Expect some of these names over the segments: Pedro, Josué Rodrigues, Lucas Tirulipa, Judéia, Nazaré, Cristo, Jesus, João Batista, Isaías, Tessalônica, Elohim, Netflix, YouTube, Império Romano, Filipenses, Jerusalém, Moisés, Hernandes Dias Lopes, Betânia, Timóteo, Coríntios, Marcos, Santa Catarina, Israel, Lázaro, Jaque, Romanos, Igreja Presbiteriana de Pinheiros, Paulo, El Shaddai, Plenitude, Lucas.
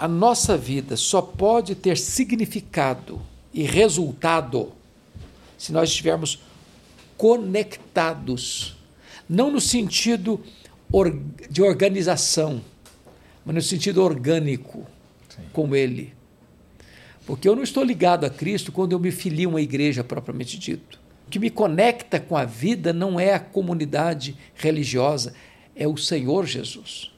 a nossa vida só pode ter significado e resultado se nós estivermos conectados, não no sentido de organização, mas no sentido orgânico, sim, com Ele. Porque eu não estou ligado a Cristo quando eu me filio a uma igreja propriamente dito. O que me conecta com a vida não é a comunidade religiosa, é o Senhor Jesus.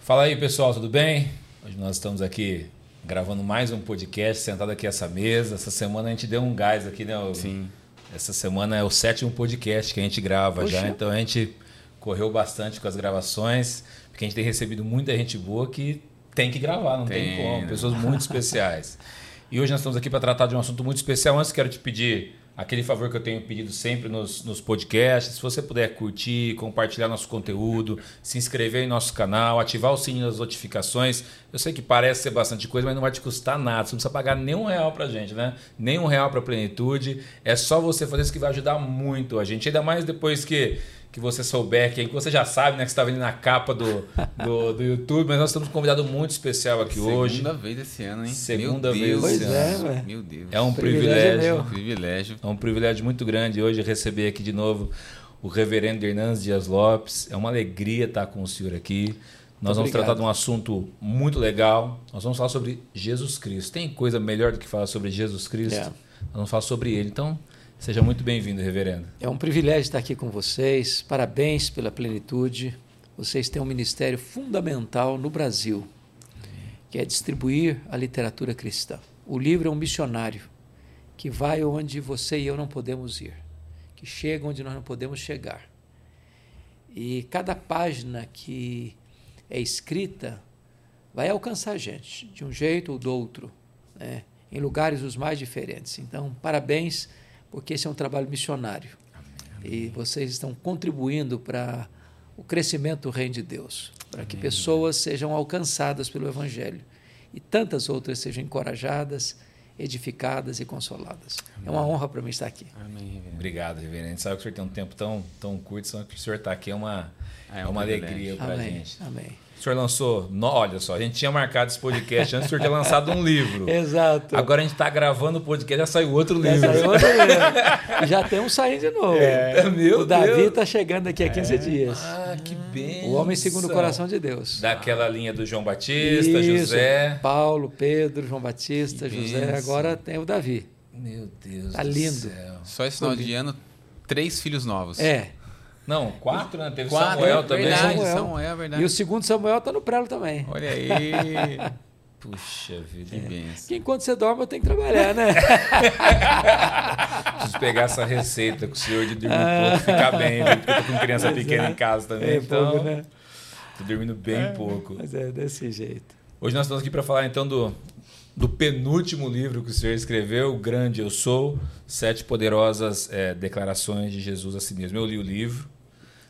Fala aí, pessoal, tudo bem? Hoje nós estamos aqui gravando mais um podcast, sentado aqui essa mesa. Essa semana a gente deu um gás aqui, né? Sim. Essa semana é o 7º podcast que a gente grava. Poxa. Já, então a gente correu bastante com as gravações, porque a gente tem recebido muita gente boa que tem que gravar, não tem, como, né? Pessoas muito especiais. E hoje nós estamos aqui para tratar de um assunto muito especial. Antes, quero te pedir aquele favor que eu tenho pedido sempre nos podcasts. Se você puder curtir, compartilhar nosso conteúdo, se inscrever em nosso canal, ativar o sininho das notificações. Eu sei que parece ser bastante coisa, mas não vai te custar nada. Você não precisa pagar nem R$1 pra gente, né? Nem R$1 pra Plenitude. É só você fazer isso que vai ajudar muito a gente. Ainda mais depois que você souber, que você já sabe, né, que você estava ali na capa do YouTube, mas nós estamos com um convidado muito especial aqui hoje. Segunda vez esse ano, hein? Segunda vez esse ano. É, meu Deus. É um privilégio. É um privilégio. É um privilégio muito grande hoje receber aqui de novo o reverendo Hernandes Dias Lopes. É uma alegria estar com o senhor aqui. Nós vamos tratar de um assunto muito legal. Nós vamos falar sobre Jesus Cristo. Tem coisa melhor do que falar sobre Jesus Cristo? É. Nós vamos falar sobre ele. Então, seja muito bem-vindo, reverendo. É um privilégio estar aqui com vocês. Parabéns pela Plenitude. Vocês têm um ministério fundamental no Brasil, que é distribuir a literatura cristã. O livro é um missionário que vai onde você e eu não podemos ir, que chega onde nós não podemos chegar. E cada página que é escrita vai alcançar a gente, de um jeito ou do outro, né? Em lugares os mais diferentes. Então, parabéns, porque esse é um trabalho missionário. Amém. E vocês estão contribuindo para o crescimento do reino de Deus, para que pessoas sejam alcançadas pelo Evangelho e tantas outras sejam encorajadas, edificadas e consoladas. Amém. É uma honra para mim estar aqui. Amém, reverendo. Obrigado, reverendo. A gente sabe que o senhor tem um tempo tão curto, só que o senhor está aqui é uma alegria para a gente. Amém. O senhor lançou... Olha só, a gente tinha marcado esse podcast antes do senhor ter lançado um livro. Exato. Agora a gente está gravando o podcast, já saiu outro livro. Já tem um saindo de novo. É, meu Deus. O Davi está chegando aqui há 15 dias. Ah, que bênção. O Homem Segundo o Coração de Deus. Daquela linha do João Batista, isso, José. Paulo, Pedro, João Batista, José. Agora tem o Davi. Meu Deus. Tá lindo. Do céu. Só esse final de ano, 3 filhos novos. É. Não, 4, né? Teve 4, Samuel também. Verdade, Samuel, verdade. E o segundo Samuel está no prelo também. Olha aí. Puxa vida, que bênção. Porque enquanto você dorme, eu tenho que trabalhar, né? Preciso pegar essa receita com o senhor de dormir pouco, ficar bem, porque eu estou com criança pequena em casa também. Então, pouco, né? Estou dormindo bem pouco. Mas é desse jeito. Hoje nós estamos aqui para falar, então, do penúltimo livro que o senhor escreveu, O Grande Eu Sou, 7 poderosas declarações de Jesus a si mesmo. Eu li o livro.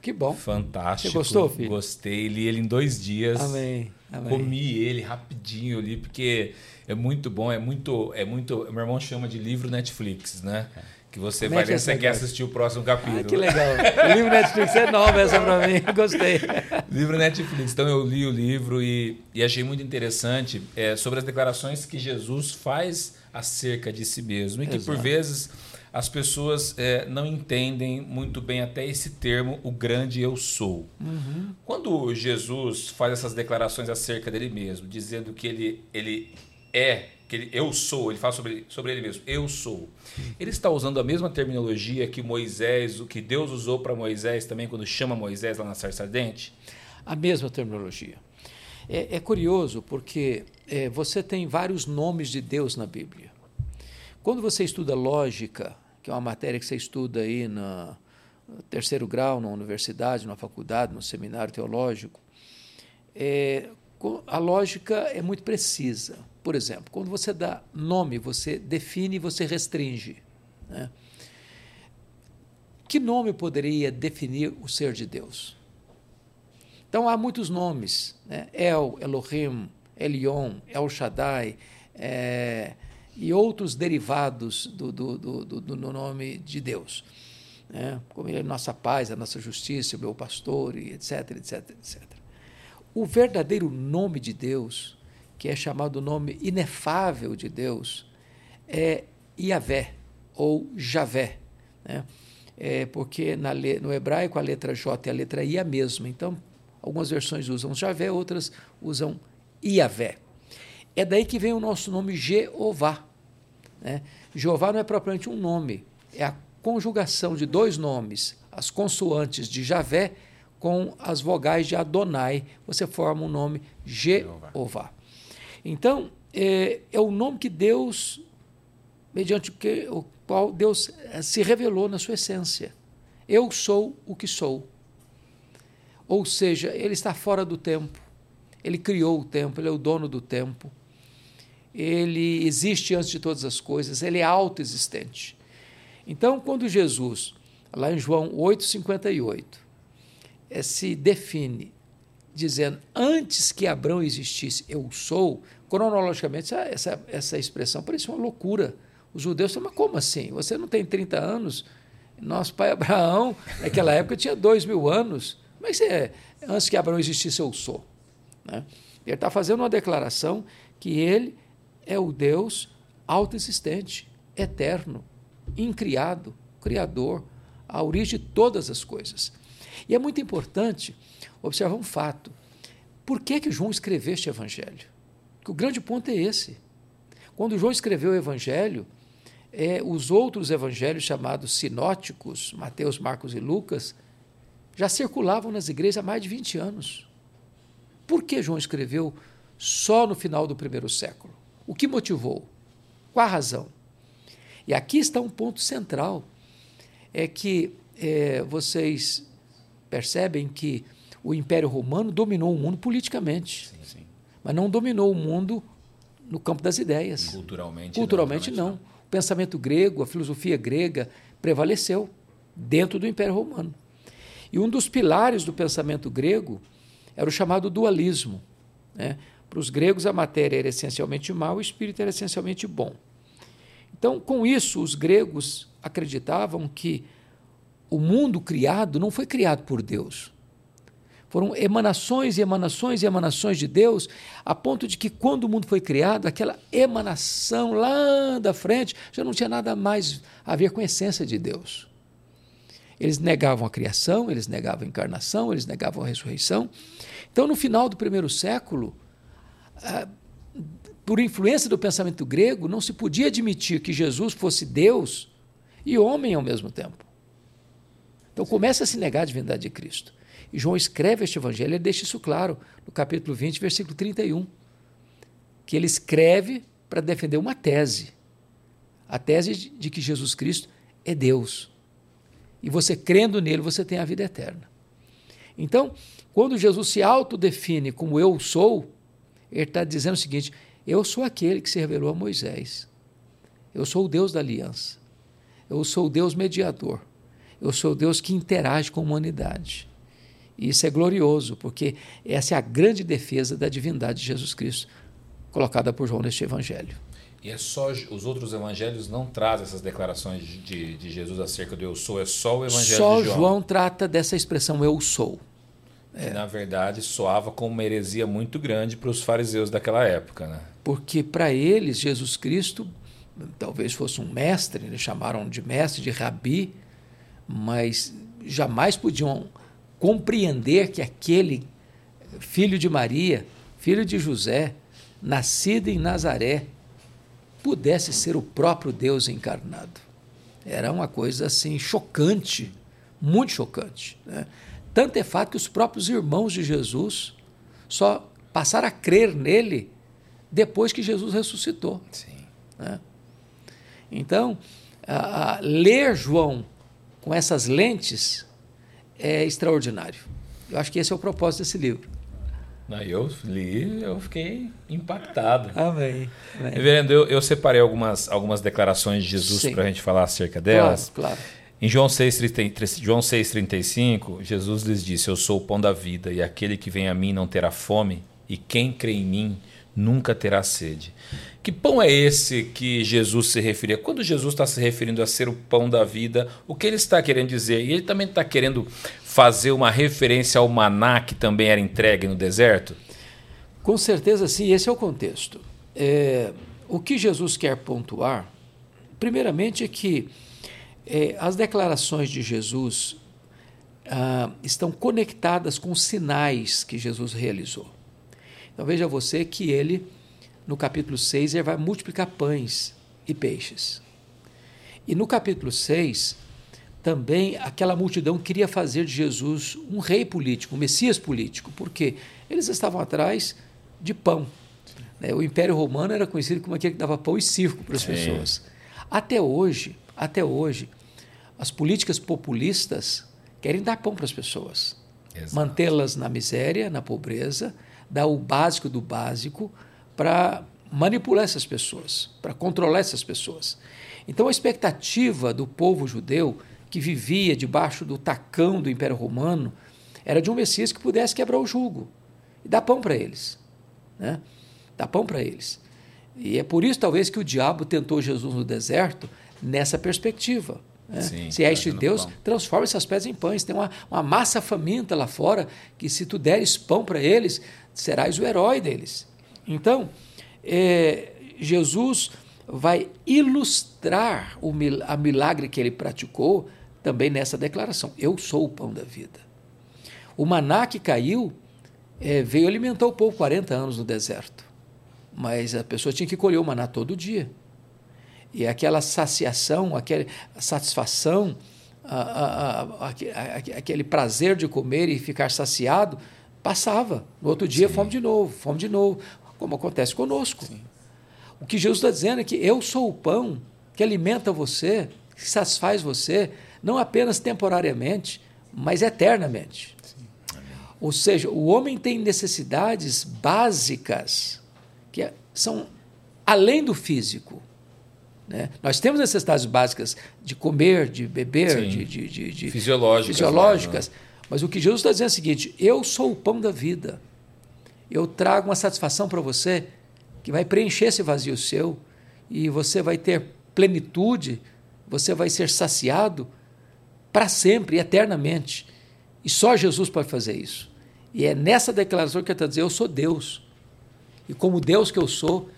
Que bom. Fantástico. Você gostou, filho? Gostei. Li ele em 2 dias. Amém. Amém. Comi ele rapidinho, eu li, porque é muito bom, é muito... Meu irmão chama de livro Netflix, né? Que você vai ler, você quer assistir o próximo capítulo. Ah, que legal. O livro Netflix é nova essa pra mim, gostei. Livro Netflix. Então eu li o livro e achei muito interessante sobre as declarações que Jesus faz acerca de si mesmo. E que, por vezes, as pessoas não entendem muito bem até esse termo, o grande eu sou. Uhum. Quando Jesus faz essas declarações acerca dele mesmo, dizendo que ele é... que ele, eu sou, ele fala sobre ele mesmo, eu sou. Ele está usando a mesma terminologia que Moisés, o que Deus usou para Moisés também, quando chama Moisés lá na Sarça Ardente? A mesma terminologia. É curioso, porque você tem vários nomes de Deus na Bíblia. Quando você estuda lógica, que é uma matéria que você estuda aí no 3º grau, na universidade, na faculdade, no seminário teológico, a lógica é muito precisa. Por exemplo, quando você dá nome, você define, você restringe, né? Que nome poderia definir o ser de Deus? Então, há muitos nomes, né? El, Elohim, Elion, El Shaddai, e outros derivados do nome de Deus, né? Como a nossa paz, a nossa justiça, o meu pastor, e etc, etc, etc. O verdadeiro nome de Deus, que é chamado nome inefável de Deus, é Iavé ou Javé, né? É porque no hebraico a letra J e a letra I é a mesma. Então, algumas versões usam Javé, outras usam Iavé. É daí que vem o nosso nome Jeová, né? Jeová não é propriamente um nome, é a conjugação de dois nomes, as consoantes de Javé com as vogais de Adonai, você forma um nome Jeová. Então, é o nome que Deus, mediante o qual Deus se revelou na sua essência. Eu sou o que sou. Ou seja, ele está fora do tempo, ele criou o tempo, ele é o dono do tempo, ele existe antes de todas as coisas, ele é autoexistente. Então, quando Jesus, lá em João 8,58, se define dizendo, antes que Abraão existisse, eu sou, cronologicamente, essa expressão parece uma loucura. Os judeus falam, mas como assim? Você não tem 30 anos? Nosso pai Abraão, naquela época, tinha 2.000 anos. Como é que você, antes que Abraão existisse, eu sou? Né? Ele está fazendo uma declaração que ele é o Deus autoexistente, eterno, incriado, criador, a origem de todas as coisas. E é muito importante observar um fato. Por que João escreveu este evangelho? Porque o grande ponto é esse. Quando João escreveu o evangelho, os outros evangelhos chamados sinóticos, Mateus, Marcos e Lucas, já circulavam nas igrejas há mais de 20 anos. Por que João escreveu só no final do primeiro século? O que motivou? Qual a razão? E aqui está um ponto central, é que vocês percebem que o Império Romano dominou o mundo politicamente, sim. Mas não dominou o mundo no campo das ideias. Culturalmente não. O pensamento grego, a filosofia grega prevaleceu dentro do Império Romano. E um dos pilares do pensamento grego era o chamado dualismo, né? Para os gregos, a matéria era essencialmente má, o espírito era essencialmente bom. Então, com isso, os gregos acreditavam que o mundo criado não foi criado por Deus. Foram emanações e emanações e emanações de Deus, a ponto de que, quando o mundo foi criado, aquela emanação lá da frente já não tinha nada mais a ver com a essência de Deus. Eles negavam a criação, eles negavam a encarnação, eles negavam a ressurreição. Então, no final do primeiro século, por influência do pensamento grego, não se podia admitir que Jesus fosse Deus e homem ao mesmo tempo. Então, começa a se negar a divindade de Cristo. E João escreve este evangelho, ele deixa isso claro, no capítulo 20, versículo 31, que ele escreve para defender uma tese, a tese de que Jesus Cristo é Deus. E você, crendo nele, você tem a vida eterna. Então, quando Jesus se autodefine como eu sou, ele está dizendo o seguinte, eu sou aquele que se revelou a Moisés, eu sou o Deus da aliança, eu sou o Deus mediador, eu sou o Deus que interage com a humanidade. E isso é glorioso, porque essa é a grande defesa da divindade de Jesus Cristo, colocada por João neste evangelho. E os outros evangelhos não trazem essas declarações de Jesus acerca do eu sou, é só o evangelho de João. Só João trata dessa expressão eu sou. Que, na verdade, soava como uma heresia muito grande para os fariseus daquela época, né? Porque, para eles, Jesus Cristo talvez fosse um mestre, eles chamaram de mestre, de rabi, mas jamais podiam compreender que aquele filho de Maria, filho de José, nascido em Nazaré, pudesse ser o próprio Deus encarnado. Era uma coisa assim chocante, muito chocante, né? Tanto é fato que os próprios irmãos de Jesus só passaram a crer nele depois que Jesus ressuscitou. Sim. Né? Então, ler João com essas lentes é extraordinário. Eu acho que esse é o propósito desse livro. Eu li, eu fiquei impactado. Amém. Reverendo, eu separei algumas declarações de Jesus para a gente falar acerca delas. Claro. Em João 6,35, Jesus lhes disse, eu sou o pão da vida, e aquele que vem a mim não terá fome, e quem crê em mim nunca terá sede. Que pão é esse que Jesus se referia? Quando Jesus está se referindo a ser o pão da vida, o que ele está querendo dizer? E ele também está querendo fazer uma referência ao maná que também era entregue no deserto? Com certeza sim, esse é o contexto. O que Jesus quer pontuar, primeiramente, é que as declarações de Jesus estão conectadas com os sinais que Jesus realizou. Então veja você que ele, no capítulo 6, ele vai multiplicar pães e peixes. E no capítulo 6, também aquela multidão queria fazer de Jesus um rei político, um Messias político, porque eles estavam atrás de pão. O Império Romano era conhecido como aquele que dava pão e circo para as pessoas. Até hoje, as políticas populistas querem dar pão para as pessoas, mantê-las na miséria, na pobreza, dar o básico do básico para manipular essas pessoas, para controlar essas pessoas. Então, a expectativa do povo judeu, que vivia debaixo do tacão do Império Romano, era de um Messias que pudesse quebrar o jugo e dar pão para eles, né? Dá pão para eles. E é por isso, talvez, que o diabo tentou Jesus no deserto nessa perspectiva. Né? Sim, se és de Deus, transforma essas pedras em pães. Tem uma massa faminta lá fora que, se tu deres pão para eles, serás o herói deles. Então, Jesus vai ilustrar a milagre que ele praticou também nessa declaração. Eu sou o pão da vida. O maná que caiu veio alimentar o povo 40 anos no deserto. Mas a pessoa tinha que colher o maná todo dia. E aquela saciação, aquela satisfação, aquele prazer de comer e ficar saciado, passava. No outro dia, fome de novo, como acontece conosco. Sim. O que Jesus está dizendo é que eu sou o pão que alimenta você, que satisfaz você, não apenas temporariamente, mas eternamente. Sim. Ou seja, o homem tem necessidades básicas, que são além do físico, né? Nós temos necessidades básicas de comer, de beber, de fisiológicas, mas o que Jesus está dizendo é o seguinte: eu sou o pão da vida, eu trago uma satisfação para você que vai preencher esse vazio seu, e você vai ter plenitude, você vai ser saciado para sempre, eternamente, e só Jesus pode fazer isso. E é nessa declaração que ele está dizendo: eu sou Deus. E como Deus que eu sou,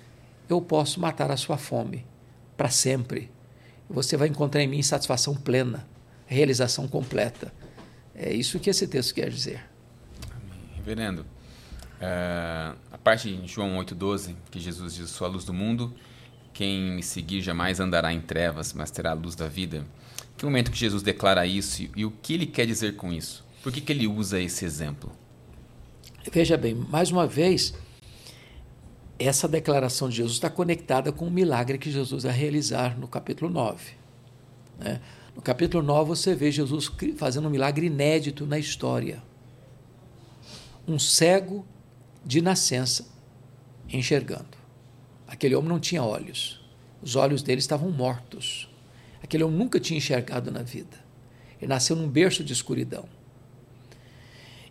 eu posso matar a sua fome para sempre. Você vai encontrar em mim satisfação plena, realização completa. É isso que esse texto quer dizer. Amém. Reverendo, a parte em João 8,12, que Jesus diz: sou a luz do mundo, quem me seguir jamais andará em trevas, mas terá a luz da vida. Que momento que Jesus declara isso e o que ele quer dizer com isso? Por que ele usa esse exemplo? Veja bem, mais uma vez, essa declaração de Jesus está conectada com o milagre que Jesus vai realizar no capítulo 9. Né? No capítulo 9, você vê Jesus fazendo um milagre inédito na história. Um cego de nascença enxergando. Aquele homem não tinha olhos. Os olhos dele estavam mortos. Aquele homem nunca tinha enxergado na vida. Ele nasceu num berço de escuridão.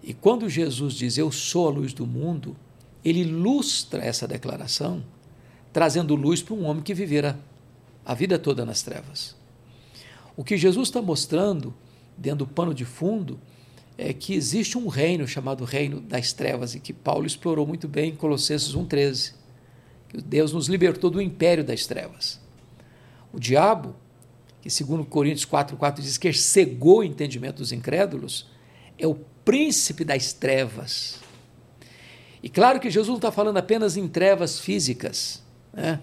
E quando Jesus diz: eu sou a luz do mundo, ele ilustra essa declaração, trazendo luz para um homem que vivera a vida toda nas trevas. O que Jesus está mostrando, dentro do pano de fundo, é que existe um reino chamado reino das trevas, e que Paulo explorou muito bem em Colossenses 1,13, que Deus nos libertou do império das trevas. O diabo, que segundo Coríntios 4,4 diz que cegou o entendimento dos incrédulos, é o príncipe das trevas. E claro que Jesus não está falando apenas em trevas físicas, né?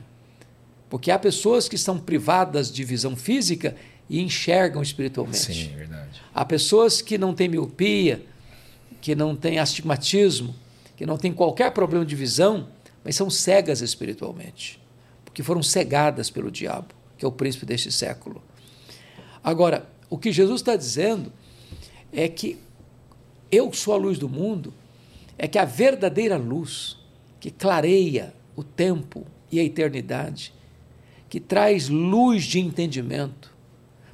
Porque há pessoas que são privadas de visão física e enxergam espiritualmente. Sim, é verdade. Há pessoas que não têm miopia, que não têm astigmatismo, que não têm qualquer problema de visão, mas são cegas espiritualmente, porque foram cegadas pelo diabo, que é o príncipe deste século. Agora, o que Jesus está dizendo é que eu sou a luz do mundo, é que a verdadeira luz, que clareia o tempo e a eternidade, que traz luz de entendimento,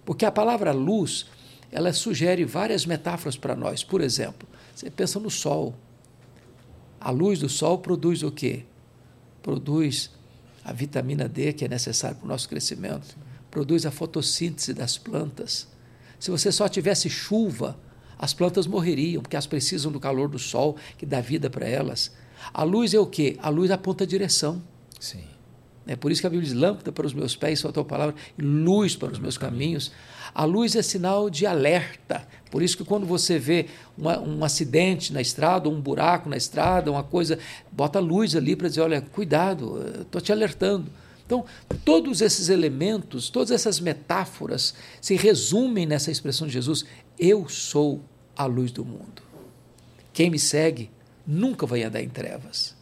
porque a palavra luz, ela sugere várias metáforas para nós. Por exemplo, você pensa no sol. A luz do sol produz o quê? produz a vitamina D, que é necessária para o nosso crescimento, produz a fotossíntese das plantas. Se você só tivesse chuva, as plantas morreriam, porque elas precisam do calor do sol, que dá vida para elas. A luz é o quê? A luz aponta a direção. Sim. É por isso que a Bíblia diz, lâmpada para os meus pés, só a tua palavra, e luz para os meus caminhos. A luz é sinal de alerta. Por isso que quando você vê um acidente na estrada, ou um buraco na estrada, uma coisa, bota luz ali para dizer, olha, cuidado, eu estou te alertando. Então, todos esses elementos, todas essas metáforas se resumem nessa expressão de Jesus, eu sou a luz do mundo. Quem me segue nunca vai andar em trevas.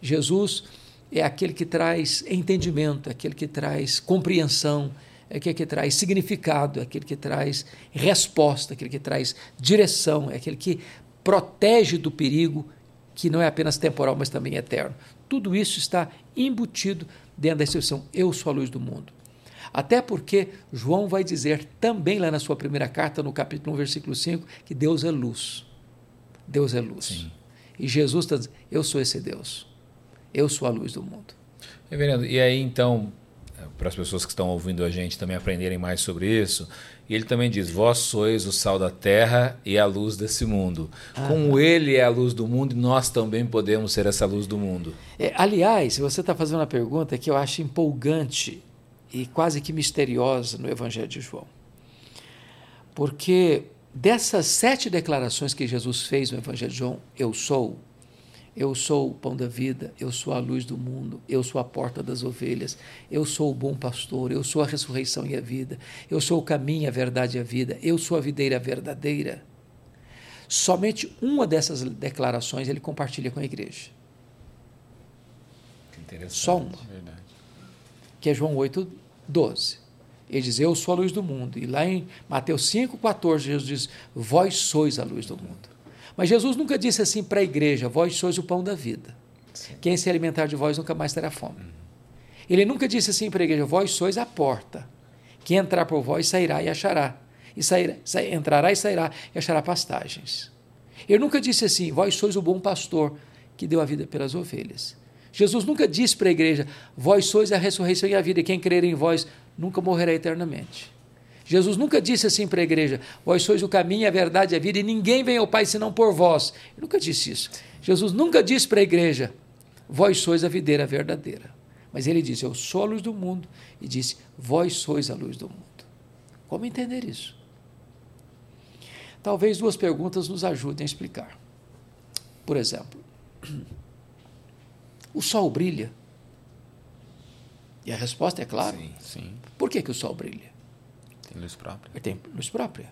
Jesus é aquele que traz entendimento, é aquele que traz compreensão, é aquele que traz significado, é aquele que traz resposta, é aquele que traz direção, é aquele que protege do perigo, que não é apenas temporal, mas também eterno. Tudo isso está embutido dentro da expressão, eu sou a luz do mundo. Até porque João vai dizer também lá na sua primeira carta, no capítulo 1, versículo 5, que Deus é luz. Deus é luz. Sim. E Jesus está dizendo, eu sou esse Deus. Eu sou a luz do mundo. Reverendo, e aí então, para as pessoas que estão ouvindo a gente também aprenderem mais sobre isso, ele também diz, vós sois o sal da terra e a luz desse mundo. Como ele é a luz do mundo, nós também podemos ser essa luz do mundo. Aliás, você está fazendo uma pergunta que eu acho empolgante e quase que misteriosa no Evangelho de João. Porque dessas 7 declarações que Jesus fez no Evangelho de João, eu sou o pão da vida, eu sou a luz do mundo, eu sou a porta das ovelhas, eu sou o bom pastor, eu sou a ressurreição e a vida, eu sou o caminho, a verdade e a vida, eu sou a videira verdadeira. Somente uma dessas declarações ele compartilha com a igreja. Que interessante. Só uma. Verdade. Que é João 8:12. Ele diz, eu sou a luz do mundo. E lá em Mateus 5:14, Jesus diz, vós sois a luz do mundo. Mas Jesus nunca disse assim para a igreja, vós sois o pão da vida. Sim. Quem se alimentar de vós nunca mais terá fome. Ele nunca disse assim para a igreja, vós sois a porta. Quem entrar por vós sairá e achará. Entrará e sairá e achará pastagens. Ele nunca disse assim, vós sois o bom pastor que deu a vida pelas ovelhas. Jesus nunca disse para a igreja, vós sois a ressurreição e a vida, e quem crer em vós nunca morrerá eternamente. Jesus nunca disse assim para a igreja, vós sois o caminho, a verdade e a vida, e ninguém vem ao Pai senão por vós. Ele nunca disse isso. Jesus nunca disse para a igreja, vós sois a videira verdadeira. Mas ele disse, eu sou a luz do mundo, e disse, vós sois a luz do mundo. Como entender isso? Talvez 2 perguntas nos ajudem a explicar. Por exemplo, o sol brilha? E a resposta é clara. Sim, sim. Por que o sol brilha? Tem luz própria. Ele tem luz própria.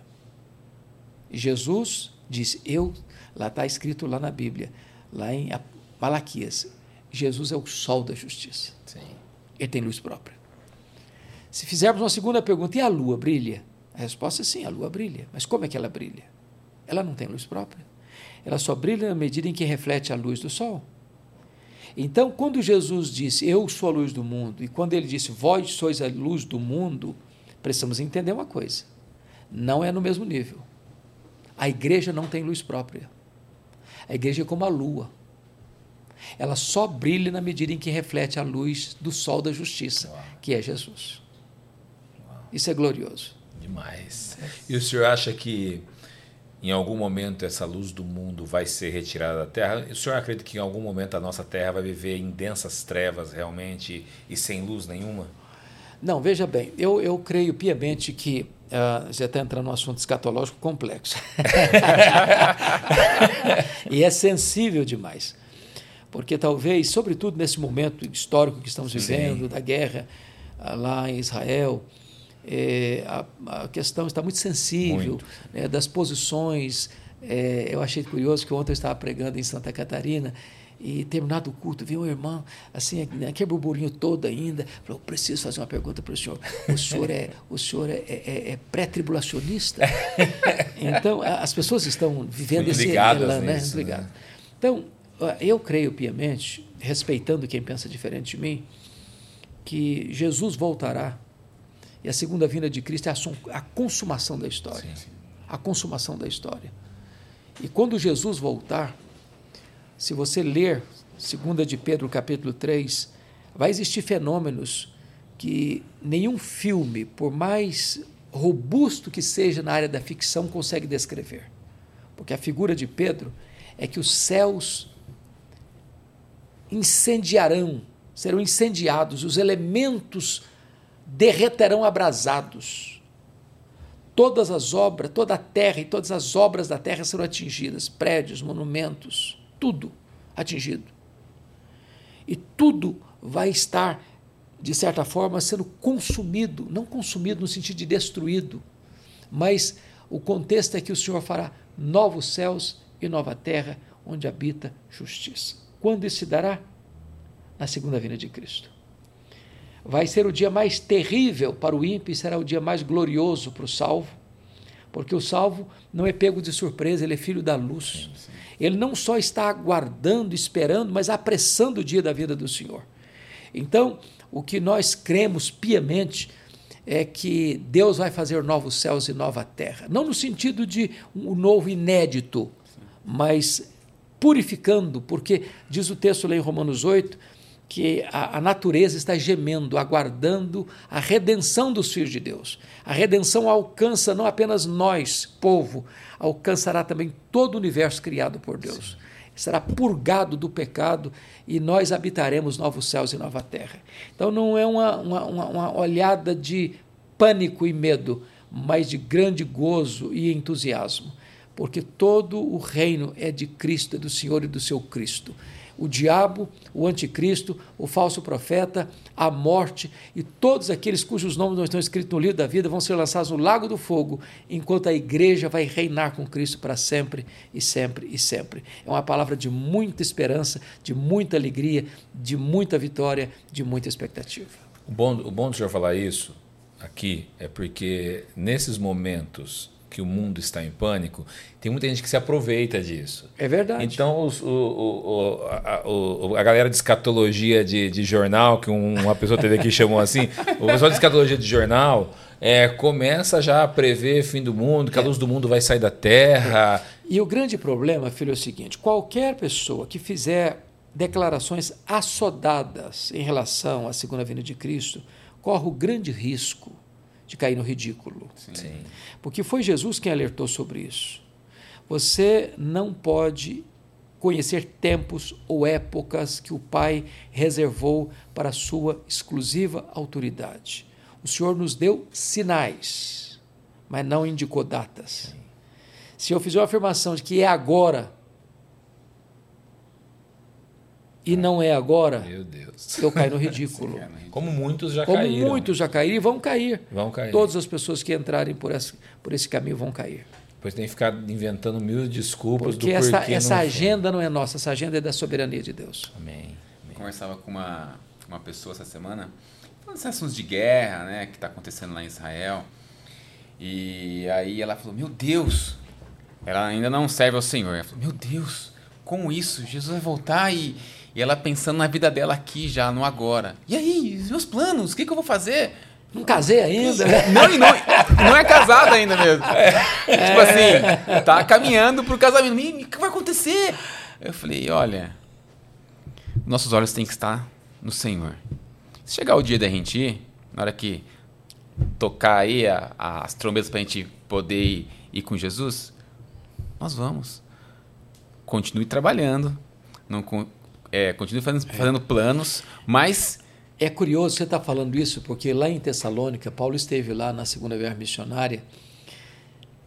E Jesus disse, eu, lá está escrito lá na Bíblia, lá em Malaquias, Jesus é o sol da justiça. Sim. Ele tem luz própria. Se fizermos uma segunda pergunta, e a lua brilha? A resposta é sim, a lua brilha. Mas como é que ela brilha? Ela não tem luz própria. Ela só brilha na medida em que reflete a luz do sol. Então, quando Jesus disse, eu sou a luz do mundo, e quando ele disse, vós sois a luz do mundo, precisamos entender uma coisa, não é no mesmo nível. A igreja não tem luz própria. A igreja é como a lua. Ela só brilha na medida em que reflete a luz do sol da justiça, que é Jesus. Isso é glorioso. Demais. E o senhor acha que em algum momento essa luz do mundo vai ser retirada da terra? O senhor acredita que em algum momento a nossa terra vai viver em densas trevas realmente e sem luz nenhuma? Não, veja bem, eu creio piamente que você está entrando num assunto escatológico complexo. E é sensível demais, porque talvez, sobretudo nesse momento histórico que estamos vivendo, da guerra lá em Israel, a questão está muito sensível, muito. Né, das posições. Eu achei curioso que ontem eu estava pregando em Santa Catarina, e terminado o culto, veio um irmão, assim, aquele burburinho todo ainda, falou, eu preciso fazer uma pergunta para o senhor. O senhor é pré-tribulacionista? Então, as pessoas estão vivendo muito esse elan, né? Nisso, né? Então, eu creio piamente, respeitando quem pensa diferente de mim, que Jesus voltará, e a segunda vinda de Cristo é a consumação da história. Sim, sim. A consumação da história. E quando Jesus voltar, Se você ler 2 de Pedro, capítulo 3, vai existir fenômenos que nenhum filme, por mais robusto que seja na área da ficção, consegue descrever. Porque a figura de Pedro é que os céus incendiarão, serão incendiados, os elementos derreterão abrasados. Todas as obras, toda a terra e todas as obras da terra serão atingidas, prédios, monumentos, tudo atingido. E tudo vai estar, de certa forma, sendo consumido, não consumido no sentido de destruído, mas o contexto é que o Senhor fará novos céus e nova terra, onde habita justiça. Quando isso se dará? Na segunda vinda de Cristo. Vai ser o dia mais terrível para o ímpio e será o dia mais glorioso para o salvo, porque o salvo não é pego de surpresa, ele é filho da luz. Sim. Ele não só está aguardando, esperando, mas apressando o dia da vida do Senhor. Então, o que nós cremos piamente é que Deus vai fazer novos céus e nova terra, não no sentido de um novo inédito, mas purificando, porque diz o texto lá em Romanos 8, que a natureza está gemendo, aguardando a redenção dos filhos de Deus. A redenção alcança não apenas nós, povo, alcançará também todo o universo criado por Deus. Sim. Será purgado do pecado e nós habitaremos novos céus e nova terra. Então não é uma olhada de pânico e medo, mas de grande gozo e entusiasmo, porque todo o reino é de Cristo, é do Senhor e do seu Cristo. O diabo, o anticristo, o falso profeta, a morte e todos aqueles cujos nomes não estão escritos no livro da vida vão ser lançados no lago do fogo, enquanto a igreja vai reinar com Cristo para sempre e sempre e sempre. É uma palavra de muita esperança, de muita alegria, de muita vitória, de muita expectativa. O bom do senhor falar isso aqui é porque nesses momentos que o mundo está em pânico, tem muita gente que se aproveita disso. É verdade. Então, a galera de escatologia de jornal, que uma pessoa teve aqui chamou assim, o pessoal de escatologia de jornal começa já a prever fim do mundo, que a luz do mundo vai sair da terra. É. E o grande problema, filho, é o seguinte, qualquer pessoa que fizer declarações assodadas em relação à segunda vinda de Cristo, corre o grande risco de cair no ridículo. Sim. Porque foi Jesus quem alertou sobre isso. Você não pode conhecer tempos ou épocas que o Pai reservou para a sua exclusiva autoridade. O Senhor nos deu sinais, mas não indicou datas. Sim. Se eu fizer uma afirmação de que é agora e não é agora, meu Deus, eu caio no ridículo. Como muitos já caíram. Como muitos já caíram e vão cair. Todas as pessoas que entrarem por esse caminho vão cair. Pois tem que ficar inventando mil desculpas do porquê. Porque essa agenda não é nossa, essa agenda é da soberania de Deus. Amém. Eu conversava com uma pessoa essa semana, falando desses assuntos de guerra, né, que está acontecendo lá em Israel. E aí ela falou, meu Deus, ela ainda não serve ao Senhor. Ela falou, meu Deus, como isso? Jesus vai voltar e ela pensando na vida dela aqui já, no agora. E aí, os meus planos, o que eu vou fazer? Não casei ainda. Não é casada ainda mesmo. Tipo assim, tá caminhando pro casamento. O que vai acontecer? Eu falei, olha, nossos olhos têm que estar no Senhor. Se chegar o dia da gente ir, na hora que tocar aí as trombetas pra gente poder ir com Jesus, nós vamos. Continue trabalhando, continue fazendo planos, mas... É curioso você estar falando isso, porque lá em Tessalônica, Paulo esteve lá na Segunda Guerra Missionária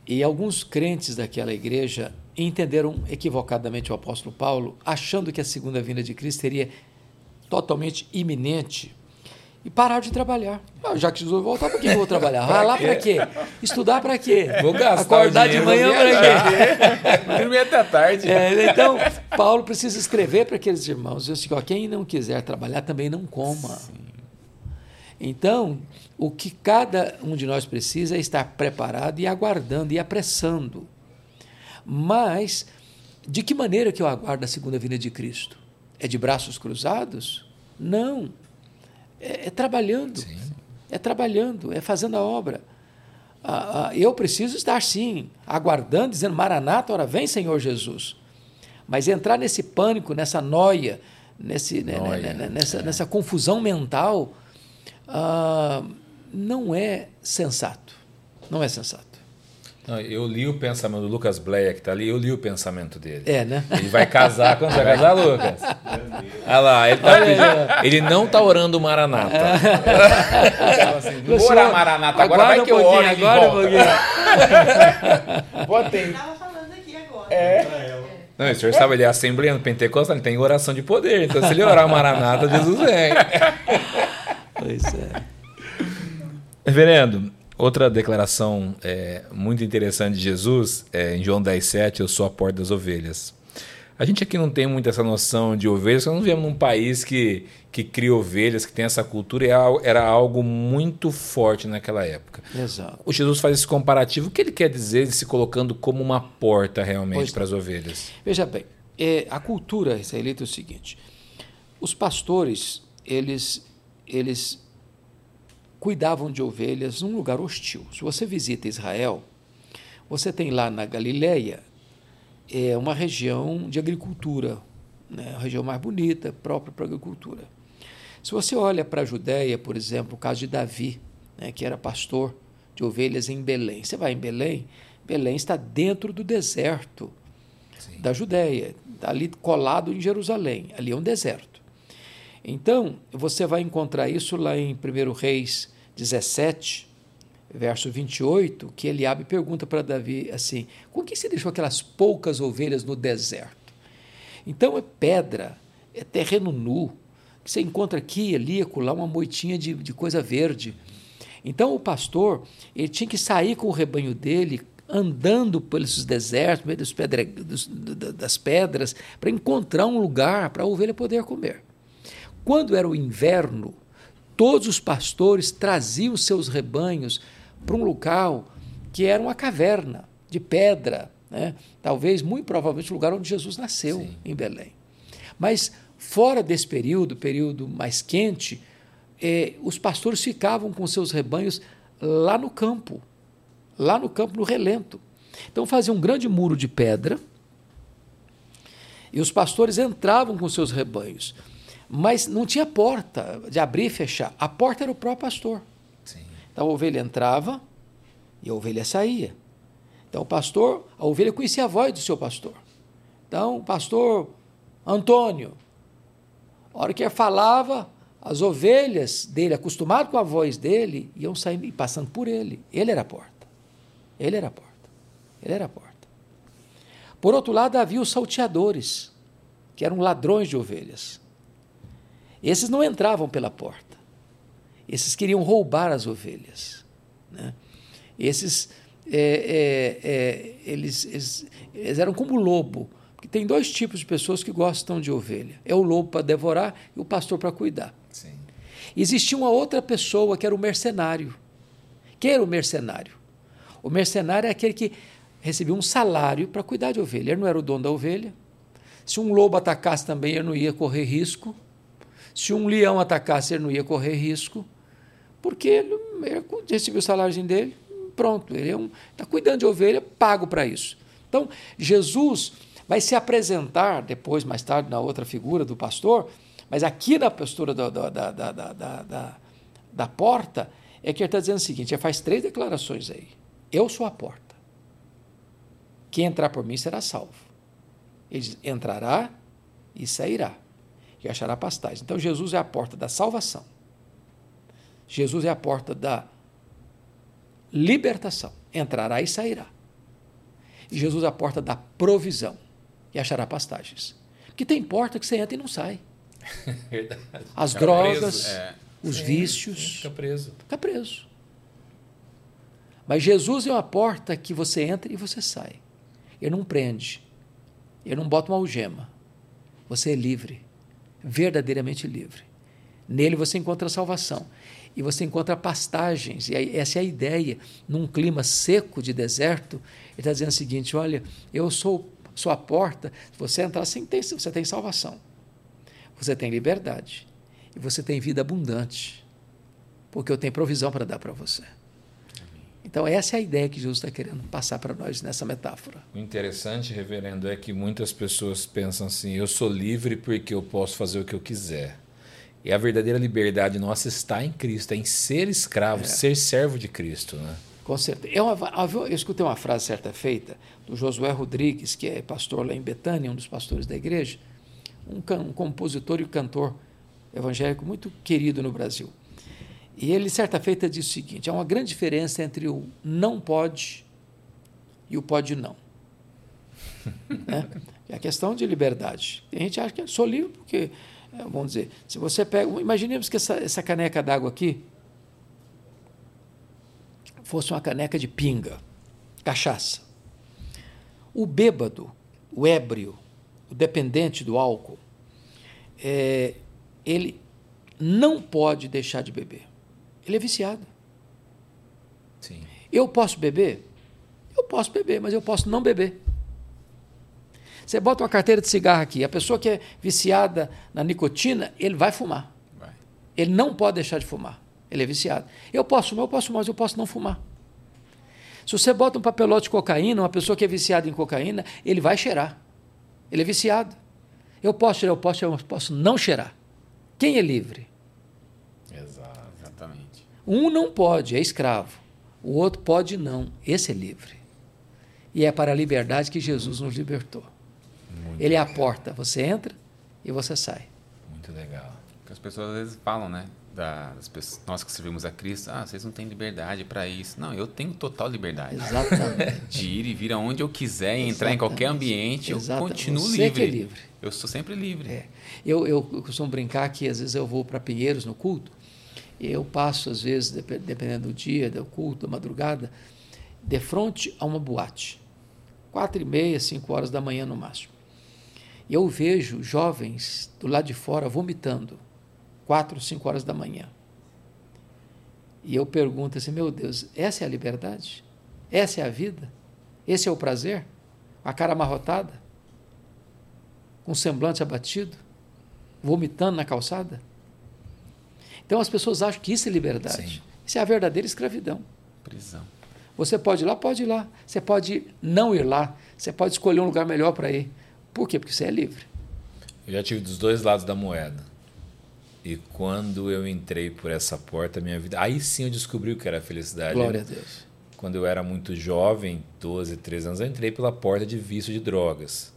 e alguns crentes daquela igreja entenderam equivocadamente o apóstolo Paulo, achando que a segunda vinda de Cristo seria totalmente iminente e pararam de trabalhar. Ah, já que Jesus vai voltar, por que eu vou trabalhar? Vai lá para quê? Estudar para quê? Vou gastar acordar de manhã para quê? Dormir até a tarde. Então, Paulo precisa escrever para aqueles irmãos. Eu digo, quem não quiser trabalhar também não coma. Sim. Então, o que cada um de nós precisa é estar preparado e aguardando e apressando. Mas, de que maneira que eu aguardo a segunda vinda de Cristo? É de braços cruzados? Não. É trabalhando, sim. É fazendo a obra. Eu preciso estar, sim, aguardando, dizendo, Maranata, ora vem, Senhor Jesus. Mas entrar nesse pânico, nessa noia, nessa confusão mental, não é sensato. Não é sensato. Não, eu li o pensamento do Lucas Bleia, que está ali, eu li o pensamento dele. É, né? Ele vai casar. Quando você vai casar, Lucas? Olha lá, ele, ele não está orando o Maranata. Assim, ora Maranata, agora vai que eu oro e volta. Bota aí. Não, o senhor sabe, ele é assembleano pentecostal, ele tem oração de poder. Então, se ele orar o Maranata, Jesus vem. Pois é. Reverendo, outra declaração muito interessante de Jesus, em João 10,7, eu sou a porta das ovelhas. A gente aqui não tem muito essa noção de ovelhas, nós não vivemos num país que cria ovelhas, que tem essa cultura, e era algo muito forte naquela época. Exato. O Jesus faz esse comparativo, o que ele quer dizer se colocando como uma porta realmente para as ovelhas? Veja bem, a cultura israelita é o seguinte, os pastores, eles cuidavam de ovelhas num lugar hostil. Se você visita Israel, você tem lá na Galileia uma região de agricultura, né? A região mais bonita, própria para a agricultura. Se você olha para a Judéia, por exemplo, o caso de Davi, né, que era pastor de ovelhas em Belém. Você vai em Belém, Belém está dentro do deserto. Sim. Da Judéia, ali colado em Jerusalém, ali é um deserto. Então, você vai encontrar isso lá em 1 Reis 17, verso 28, que Eliabe pergunta para Davi assim, com que você deixou aquelas poucas ovelhas no deserto? Então é pedra, é terreno nu, que você encontra aqui, ali, acolá, uma moitinha de coisa verde. Então o pastor, ele tinha que sair com o rebanho dele, andando pelos desertos, meio das pedras, para encontrar um lugar para a ovelha poder comer. Quando era o inverno, todos os pastores traziam seus rebanhos para um local que era uma caverna de pedra, né? Talvez, muito provavelmente, o lugar onde Jesus nasceu, sim, em Belém. Mas fora desse período mais quente, os pastores ficavam com seus rebanhos lá no campo, no relento. Então faziam um grande muro de pedra e os pastores entravam com seus rebanhos. Mas não tinha porta de abrir e fechar. A porta era o próprio pastor. Sim. Então a ovelha entrava e a ovelha saía. Então o pastor, a ovelha conhecia a voz do seu pastor. Então o pastor Antônio, a hora que ele falava, as ovelhas dele, acostumadas com a voz dele, iam saindo e passando por ele. Ele era a porta. Ele era a porta. Ele era a porta. Por outro lado, havia os salteadores, que eram ladrões de ovelhas. Esses não entravam pela porta. Esses queriam roubar as ovelhas, né? Esses, eles eram como lobo. Porque tem dois tipos de pessoas que gostam de ovelha. É o lobo para devorar e o pastor para cuidar. Sim. Existia uma outra pessoa que era o mercenário. Quem era o mercenário? O mercenário é aquele que recebia um salário para cuidar de ovelha. Ele não era o dono da ovelha. Se um lobo atacasse também, ele não ia correr risco. Se um leão atacasse, ele não ia correr risco, porque ele recebeu o saláriozinho dele, pronto, ele está cuidando de ovelha, pago para isso. Então, Jesus vai se apresentar depois, mais tarde, na outra figura do pastor, mas aqui na postura da porta, é que ele está dizendo o seguinte, ele faz três declarações aí. Eu sou a porta. Quem entrar por mim será salvo. Ele diz, entrará e sairá. Que achará pastagem. Então, Jesus é a porta da salvação. Jesus é a porta da libertação. Entrará e sairá. E Jesus é a porta da provisão. E achará pastagens. Porque tem porta que você entra e não sai. Verdade. As fica drogas, preso, os vícios. Fica preso. Fica preso. Mas Jesus é uma porta que você entra e você sai. Ele não prende. Ele não bota uma algema. Você é livre. Verdadeiramente livre. Nele você encontra salvação e você encontra pastagens, e essa é a ideia. Num clima seco de deserto, ele está dizendo o seguinte, olha, eu sou a porta, se você entrar, você tem salvação, você tem liberdade e você tem vida abundante, porque eu tenho provisão para dar para você. Então, essa é a ideia que Jesus está querendo passar para nós nessa metáfora. O interessante, reverendo, é que muitas pessoas pensam assim, eu sou livre porque eu posso fazer o que eu quiser. E a verdadeira liberdade nossa está em Cristo, é em ser escravo, ser servo de Cristo, né? Com certeza. Eu escutei uma frase certa feita do Josué Rodrigues, que é pastor lá em Betânia, um dos pastores da igreja, um compositor e cantor evangélico muito querido no Brasil. E ele, certa feita, disse o seguinte, há uma grande diferença entre o não pode e o pode não. Né? É a questão de liberdade. A gente acha que sou livre porque, vamos dizer, se você pega... Imaginemos que essa caneca d'água aqui fosse uma caneca de pinga, cachaça. O bêbado, o ébrio, o dependente do álcool, ele não pode deixar de beber. Ele é viciado. Sim. Eu posso beber? Eu posso beber, mas eu posso não beber. Você bota uma carteira de cigarro aqui, a pessoa que é viciada na nicotina, ele vai fumar. Vai. Ele não pode deixar de fumar. Ele é viciado. Eu posso fumar, mas eu posso não fumar. Se você bota um papelote de cocaína, uma pessoa que é viciada em cocaína, ele vai cheirar. Ele é viciado. Eu posso cheirar, mas posso não cheirar. Quem é livre? Exatamente. Um não pode, é escravo. O outro pode não. Esse é livre. E é para a liberdade que Jesus nos libertou. Muito Ele legal. É a porta. Você entra e você sai. Muito legal. Porque as pessoas às vezes falam, né? Nós que servimos a Cristo, vocês não têm liberdade para isso. Não, eu tenho total liberdade. Exatamente. De ir e vir aonde eu quiser, entrar em qualquer ambiente, eu continuo Você livre. Que é livre. Eu sou sempre livre. Eu costumo brincar que às vezes eu vou para Pinheiros no culto, eu passo às vezes, dependendo do dia, do culto, da madrugada, de frente a uma boate, 4h30, 5h da manhã no máximo. Eu vejo jovens do lado de fora vomitando, 4, 5h da manhã. E eu pergunto assim, meu Deus, essa é a liberdade? Essa é a vida? Esse é o prazer? A cara amarrotada? Com o semblante abatido? Vomitando na calçada? Então as pessoas acham que isso é liberdade. Sim. Isso é a verdadeira escravidão. Prisão. Você pode ir lá? Pode ir lá. Você pode não ir lá. Você pode escolher um lugar melhor para ir. Por quê? Porque você é livre. Eu já tive dos dois lados da moeda. E quando eu entrei por essa porta, minha vida... Aí sim eu descobri o que era a felicidade. Glória a Deus. Quando eu era muito jovem, 12, 13 anos, eu entrei pela porta de vício de drogas.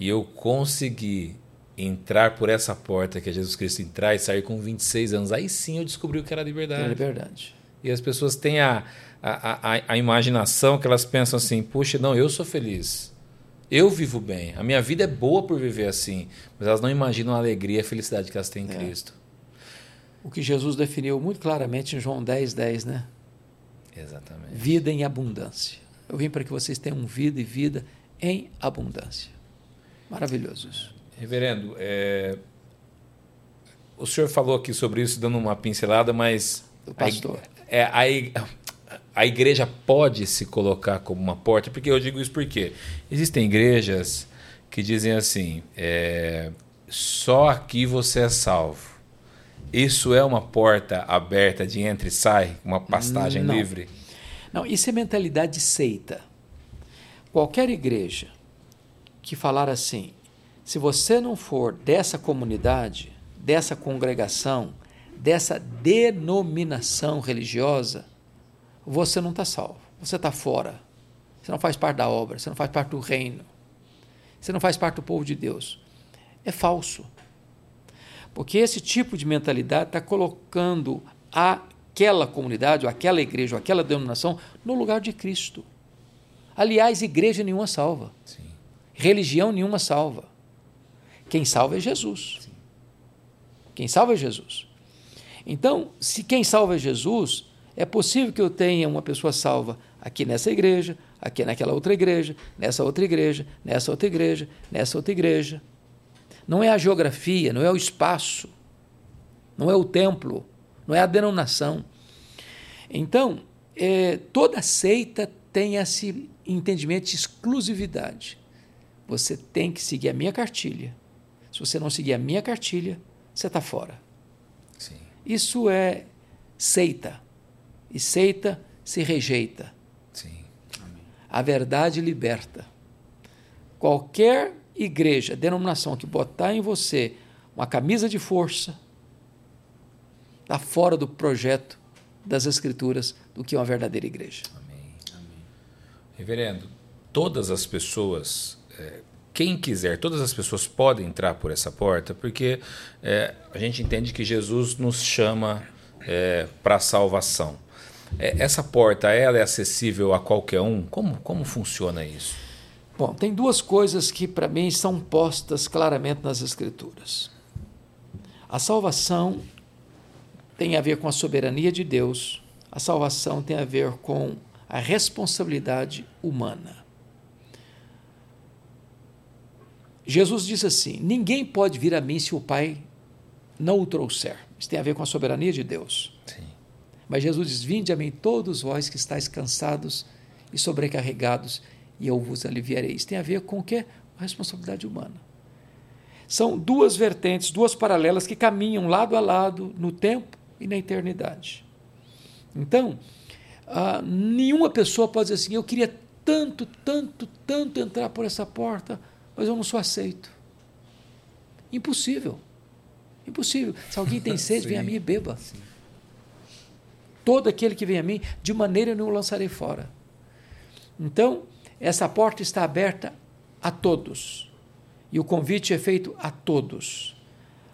E eu consegui entrar por essa porta que é Jesus Cristo, entrar e sair com 26 anos. Aí sim eu descobri o que era a liberdade. É liberdade. E as pessoas têm a imaginação que elas pensam assim, poxa, não, eu sou feliz. Eu vivo bem, a minha vida é boa por viver assim, mas elas não imaginam a alegria e a felicidade que elas têm em Cristo. O que Jesus definiu muito claramente em João 10:10, né? Exatamente. Vida em abundância. Eu vim para que vocês tenham vida e vida em abundância. Maravilhoso isso. Reverendo, o senhor falou aqui sobre isso, dando uma pincelada, mas... O pastor. A igreja pode se colocar como uma porta? Porque eu digo isso porque existem igrejas que dizem assim, só aqui você é salvo. Isso é uma porta aberta de entra e sai? Uma pastagem livre? Não, isso é mentalidade de seita. Qualquer igreja que falar assim, se você não for dessa comunidade, dessa congregação, dessa denominação religiosa, você não está salvo, você está fora, você não faz parte da obra, você não faz parte do reino, você não faz parte do povo de Deus. É falso, porque esse tipo de mentalidade está colocando aquela comunidade, ou aquela igreja, ou aquela denominação no lugar de Cristo. Aliás, igreja nenhuma salva, Sim. religião nenhuma salva, quem salva é Jesus, Sim. quem salva é Jesus. Então, se quem salva é Jesus... É possível que eu tenha uma pessoa salva aqui nessa igreja, aqui naquela outra igreja, nessa outra igreja, nessa outra igreja, nessa outra igreja. Não é a geografia, não é o espaço, não é o templo, não é a denominação. Então, toda seita tem esse entendimento de exclusividade. Você tem que seguir a minha cartilha. Se você não seguir a minha cartilha, você está fora. Sim. Isso é seita. E seita se rejeita. Sim. Amém. A verdade liberta. Qualquer igreja, denominação que botar em você uma camisa de força, está fora do projeto das Escrituras do que é uma verdadeira igreja. Amém. Amém. Reverendo, todas as pessoas... Quem quiser, todas as pessoas podem entrar por essa porta, porque a gente entende que Jesus nos chama para a salvação. Essa porta, ela é acessível a qualquer um? Como funciona isso? Bom, tem duas coisas que para mim são postas claramente nas Escrituras. A salvação tem a ver com a soberania de Deus. A salvação tem a ver com a responsabilidade humana. Jesus disse assim: ninguém pode vir a mim se o Pai não o trouxer. Isso tem a ver com a soberania de Deus. Sim. Mas Jesus diz: vinde a mim todos vós que estáis cansados e sobrecarregados, e eu vos aliviarei. Isso tem a ver com o quê? A responsabilidade humana. São duas vertentes, duas paralelas que caminham lado a lado no tempo e na eternidade. Então, nenhuma pessoa pode dizer assim: eu queria tanto, tanto, tanto entrar por essa porta, mas eu não sou aceito. Impossível. Impossível. Se alguém tem sede, vem a mim e beba. Sim. Todo aquele que vem a mim, de maneira eu não o lançarei fora. Então, essa porta está aberta a todos. E o convite é feito a todos.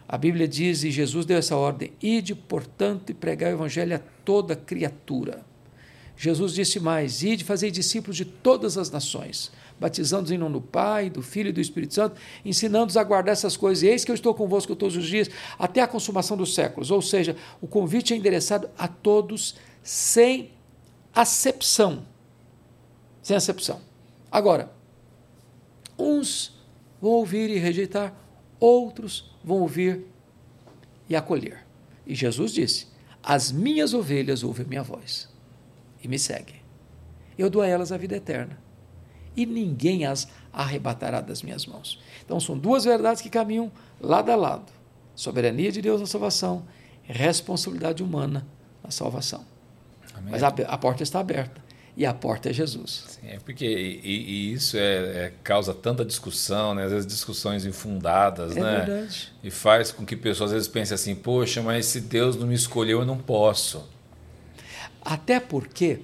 A Bíblia diz, e Jesus deu essa ordem: ide, portanto, e pregai o evangelho a toda criatura. Jesus disse mais: ide, fazei discípulos de todas as nações, batizando-os em nome do Pai, do Filho e do Espírito Santo, ensinando-os a guardar essas coisas, e eis que eu estou convosco todos os dias, até a consumação dos séculos. Ou seja, o convite é endereçado a todos, sem acepção. Sem acepção. Agora, uns vão ouvir e rejeitar, outros vão ouvir e acolher. E Jesus disse: as minhas ovelhas ouvem minha voz e me seguem. Eu dou a elas a vida eterna, e ninguém as arrebatará das minhas mãos. Então, são duas verdades que caminham lado a lado: soberania de Deus na salvação, responsabilidade humana na salvação. Amém. Mas a porta está aberta, e a porta é Jesus. Sim, é porque isso causa tanta discussão, né? Às vezes discussões infundadas, né? Verdade. E faz com que pessoas às vezes pensem assim: poxa, mas se Deus não me escolheu, eu não posso. Até porque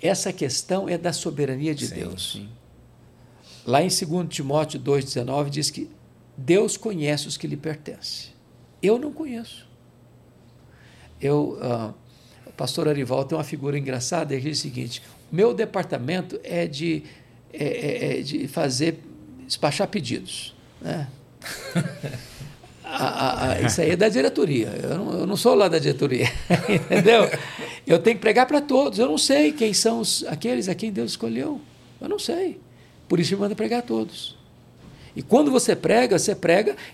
essa questão é da soberania de Deus. Sim. Lá em 2 Timóteo 2,19 diz que Deus conhece os que lhe pertencem. Eu não conheço. O pastor Arival tem uma figura engraçada, ele diz o seguinte: meu departamento é de despachar pedidos, né? Isso aí é da diretoria. Eu não sou lá da diretoria. Entendeu? Eu tenho que pregar para todos. Eu não sei quem são aqueles a quem Deus escolheu. Eu não sei. Por isso ele manda pregar a todos. E quando você prega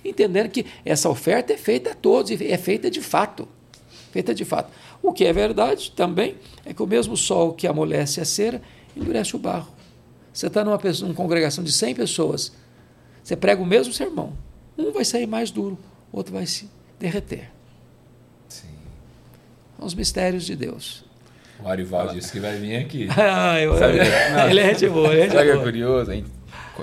entendendo que essa oferta é feita a todos, é feita de fato. Feita de fato. O que é verdade também é que o mesmo sol que amolece a cera endurece o barro. Você está numa congregação de 100 pessoas, você prega o mesmo sermão. Um vai sair mais duro, o outro vai se derreter. Sim. São os mistérios de Deus. O Arival disse que vai vir aqui. Ele é de boa. Sabe o que é curioso?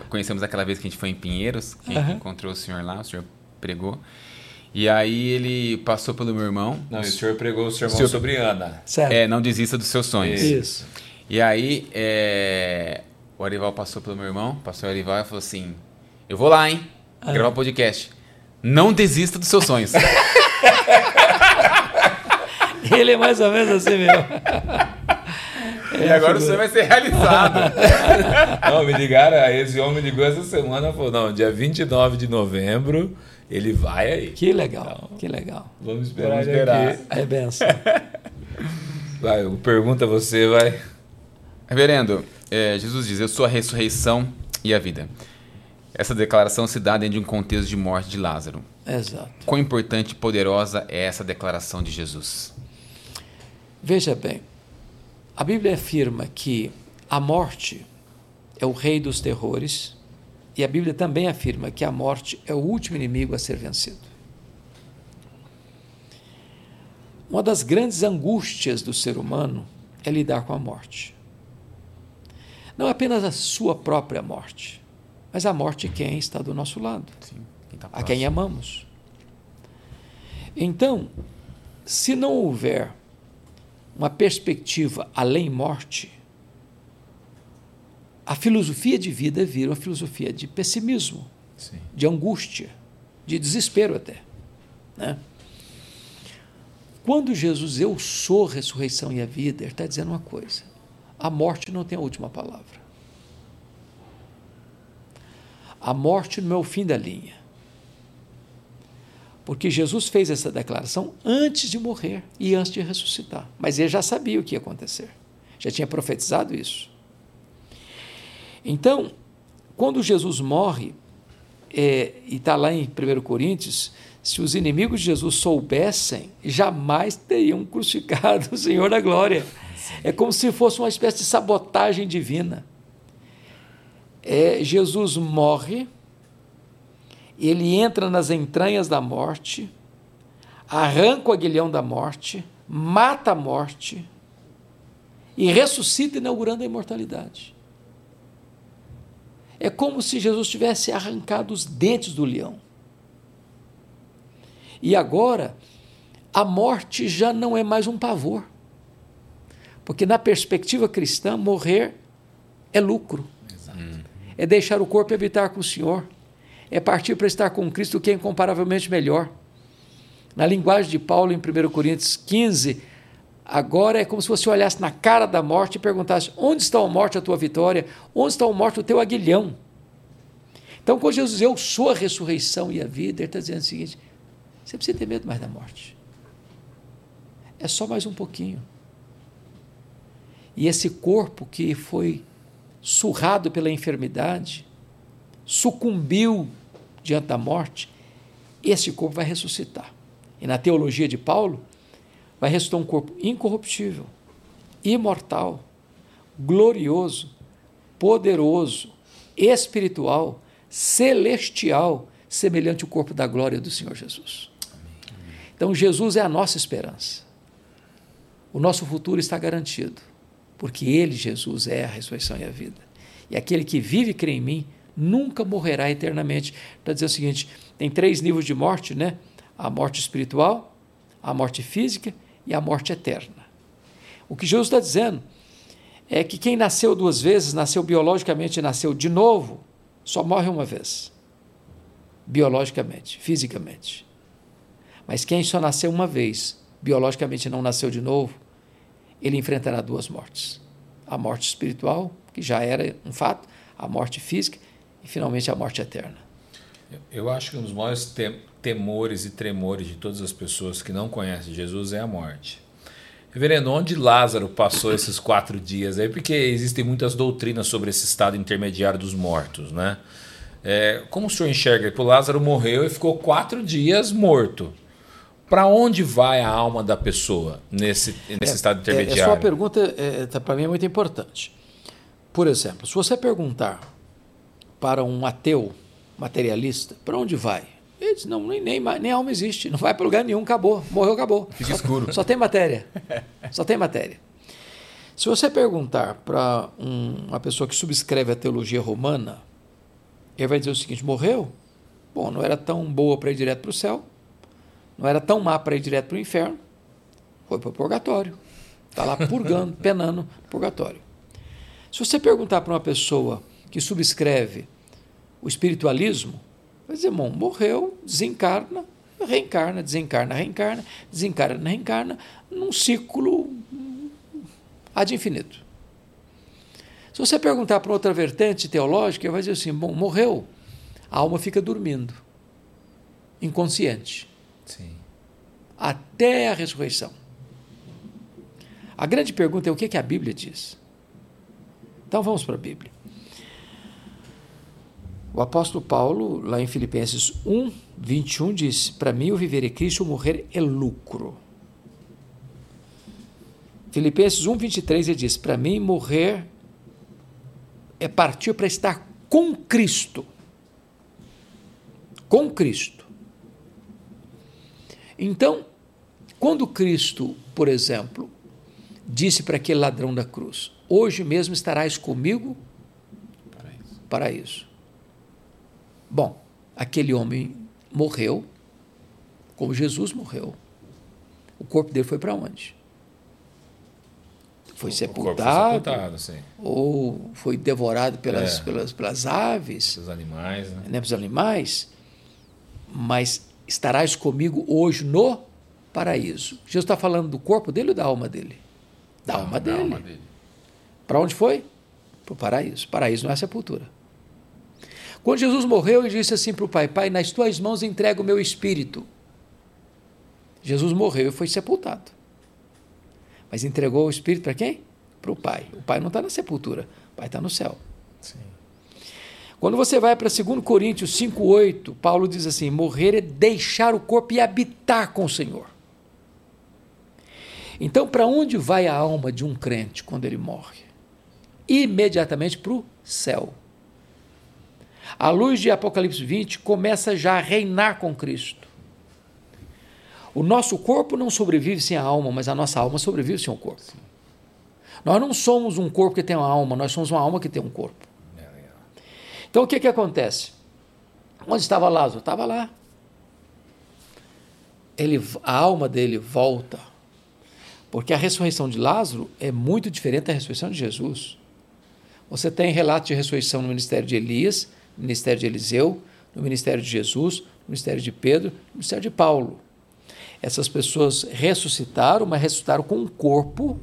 Conhecemos aquela vez que a gente foi em Pinheiros, que encontrou o senhor lá, o senhor pregou. E aí ele passou pelo meu irmão. Não, o senhor pregou o sermão sobre Ana. Certo. Não desista dos seus sonhos. Isso. E aí o Arival passou pelo meu irmão, passou o Arival e falou assim: eu vou lá, hein? Gravar podcast. Não desista dos seus sonhos. Ele é mais ou menos assim mesmo. E agora o sonho vai ser realizado. Não, me ligaram, esse homem me ligou essa semana e falou: não, dia 29 de novembro ele vai aí. Que legal, então, que legal. Vamos esperar. É benção. Vai, pergunta a você, vai. Reverendo, Jesus diz: eu sou a ressurreição e a vida. Essa declaração se dá dentro de um contexto de morte de Lázaro. Exato. Quão importante e poderosa é essa declaração de Jesus? Veja bem, a Bíblia afirma que a morte é o rei dos terrores, e a Bíblia também afirma que a morte é o último inimigo a ser vencido. Uma das grandes angústias do ser humano é lidar com a morte. Não apenas a sua própria morte, mas a morte de quem está do nosso lado, sim, quem tá próximo, a quem amamos. Então, se não houver uma perspectiva além morte, a filosofia de vida vira uma filosofia de pessimismo, sim, de angústia, de desespero até, né? Quando Jesus, eu sou a ressurreição e a vida, ele está dizendo uma coisa: a morte não tem a última palavra. A morte não é o fim da linha. Porque Jesus fez essa declaração antes de morrer e antes de ressuscitar. Mas ele já sabia o que ia acontecer. Já tinha profetizado isso. Então, quando Jesus morre, e está lá em 1 Coríntios, se os inimigos de Jesus soubessem, jamais teriam crucificado o Senhor da glória. É como se fosse uma espécie de sabotagem divina. Jesus morre, ele entra nas entranhas da morte, arranca o aguilhão da morte, mata a morte e ressuscita, inaugurando a imortalidade. É como se Jesus tivesse arrancado os dentes do leão. E agora, a morte já não é mais um pavor, porque na perspectiva cristã, morrer é lucro. É deixar o corpo e habitar com o Senhor, é partir para estar com Cristo, que é incomparavelmente melhor. Na linguagem de Paulo, em 1 Coríntios 15, agora é como se você olhasse na cara da morte e perguntasse: onde está a morte, a tua vitória? Onde está a morte, o teu aguilhão? Então, quando Jesus diz: eu sou a ressurreição e a vida, ele está dizendo o seguinte: você precisa ter medo mais da morte. É só mais um pouquinho. E esse corpo que foi surrado pela enfermidade, sucumbiu diante da morte, esse corpo vai ressuscitar. E na teologia de Paulo, vai ressuscitar um corpo incorruptível, imortal, glorioso, poderoso, espiritual, celestial, semelhante ao corpo da glória do Senhor Jesus. Então, Jesus é a nossa esperança. O nosso futuro está garantido, porque ele, Jesus, é a ressurreição e a vida. E aquele que vive e crê em mim nunca morrerá eternamente. Para dizer o seguinte, tem 3 níveis de morte, né? A morte espiritual, a morte física e a morte eterna. O que Jesus está dizendo é que quem nasceu 2 vezes, nasceu biologicamente e nasceu de novo, só morre uma vez. Biologicamente, fisicamente. Mas quem só nasceu uma vez, biologicamente não nasceu de novo, ele enfrentará 2 mortes. A morte espiritual, que já era um fato, a morte física e, finalmente, a morte eterna. Eu acho que um dos maiores temores e tremores de todas as pessoas que não conhecem Jesus é a morte. Reverendo, onde Lázaro passou esses 4 dias? É porque existem muitas doutrinas sobre esse estado intermediário dos mortos, né? Como o senhor enxerga? O Lázaro morreu e ficou 4 dias morto. Para onde vai a alma da pessoa nesse estado intermediário? A sua pergunta, para mim, é muito importante. Por exemplo, se você perguntar para um ateu materialista, para onde vai? Ele diz: não, nem alma existe, não vai para lugar nenhum, acabou, morreu, acabou. Fica escuro. Só tem matéria, só tem matéria. Se você perguntar para uma pessoa que subscreve a teologia romana, ele vai dizer o seguinte: morreu? Bom, não era tão boa para ir direto para o céu, não era tão má para ir direto para o inferno, foi para o purgatório. Está lá purgando, penando no purgatório. Se você perguntar para uma pessoa que subscreve o espiritualismo, vai dizer: irmão, morreu, desencarna, reencarna, desencarna, reencarna, desencarna, reencarna, num ciclo ad infinito. Se você perguntar para outra vertente teológica, vai dizer assim: bom, morreu, a alma fica dormindo, inconsciente. Sim. Até a ressurreição. A grande pergunta é: o que que a Bíblia diz? Então vamos para a Bíblia. O apóstolo Paulo, lá em Filipenses 1, 21, diz: para mim o viver é Cristo, o morrer é lucro. Filipenses 1, 23, ele diz: para mim morrer é partir para estar com Cristo. Com Cristo. Então, quando Cristo, por exemplo, disse para aquele ladrão da cruz: hoje mesmo estarás comigo no paraíso. Bom, aquele homem morreu, como Jesus morreu. O corpo dele foi para onde? Foi sepultado, sim. Ou foi devorado pelas aves, pelos animais, né? Pelos animais. Mas estarás comigo hoje no paraíso. Jesus está falando do corpo dele ou da alma dele? Da alma dele. Para onde foi? Para o paraíso. Paraíso não é sepultura. Quando Jesus morreu, ele disse assim para o Pai: Pai, nas tuas mãos entrego o meu espírito. Jesus morreu e foi sepultado. Mas entregou o Espírito para quem? Para o Pai. O Pai não está na sepultura, o Pai está no céu. Sim. Quando você vai para 2 Coríntios 5,8, Paulo diz assim: morrer é deixar o corpo e habitar com o Senhor. Então, para onde vai a alma de um crente quando ele morre? Imediatamente para o céu. A luz de Apocalipse 20 começa já a reinar com Cristo. O nosso corpo não sobrevive sem a alma, mas a nossa alma sobrevive sem o corpo. Sim. Nós não somos um corpo que tem uma alma, nós somos uma alma que tem um corpo. Então o que acontece? Onde estava Lázaro? Estava lá. A alma dele volta, porque a ressurreição de Lázaro é muito diferente da ressurreição de Jesus. Você tem relatos de ressurreição no ministério de Elias, no ministério de Eliseu, no ministério de Jesus, no ministério de Pedro, no ministério de Paulo. Essas pessoas ressuscitaram, mas ressuscitaram com um corpo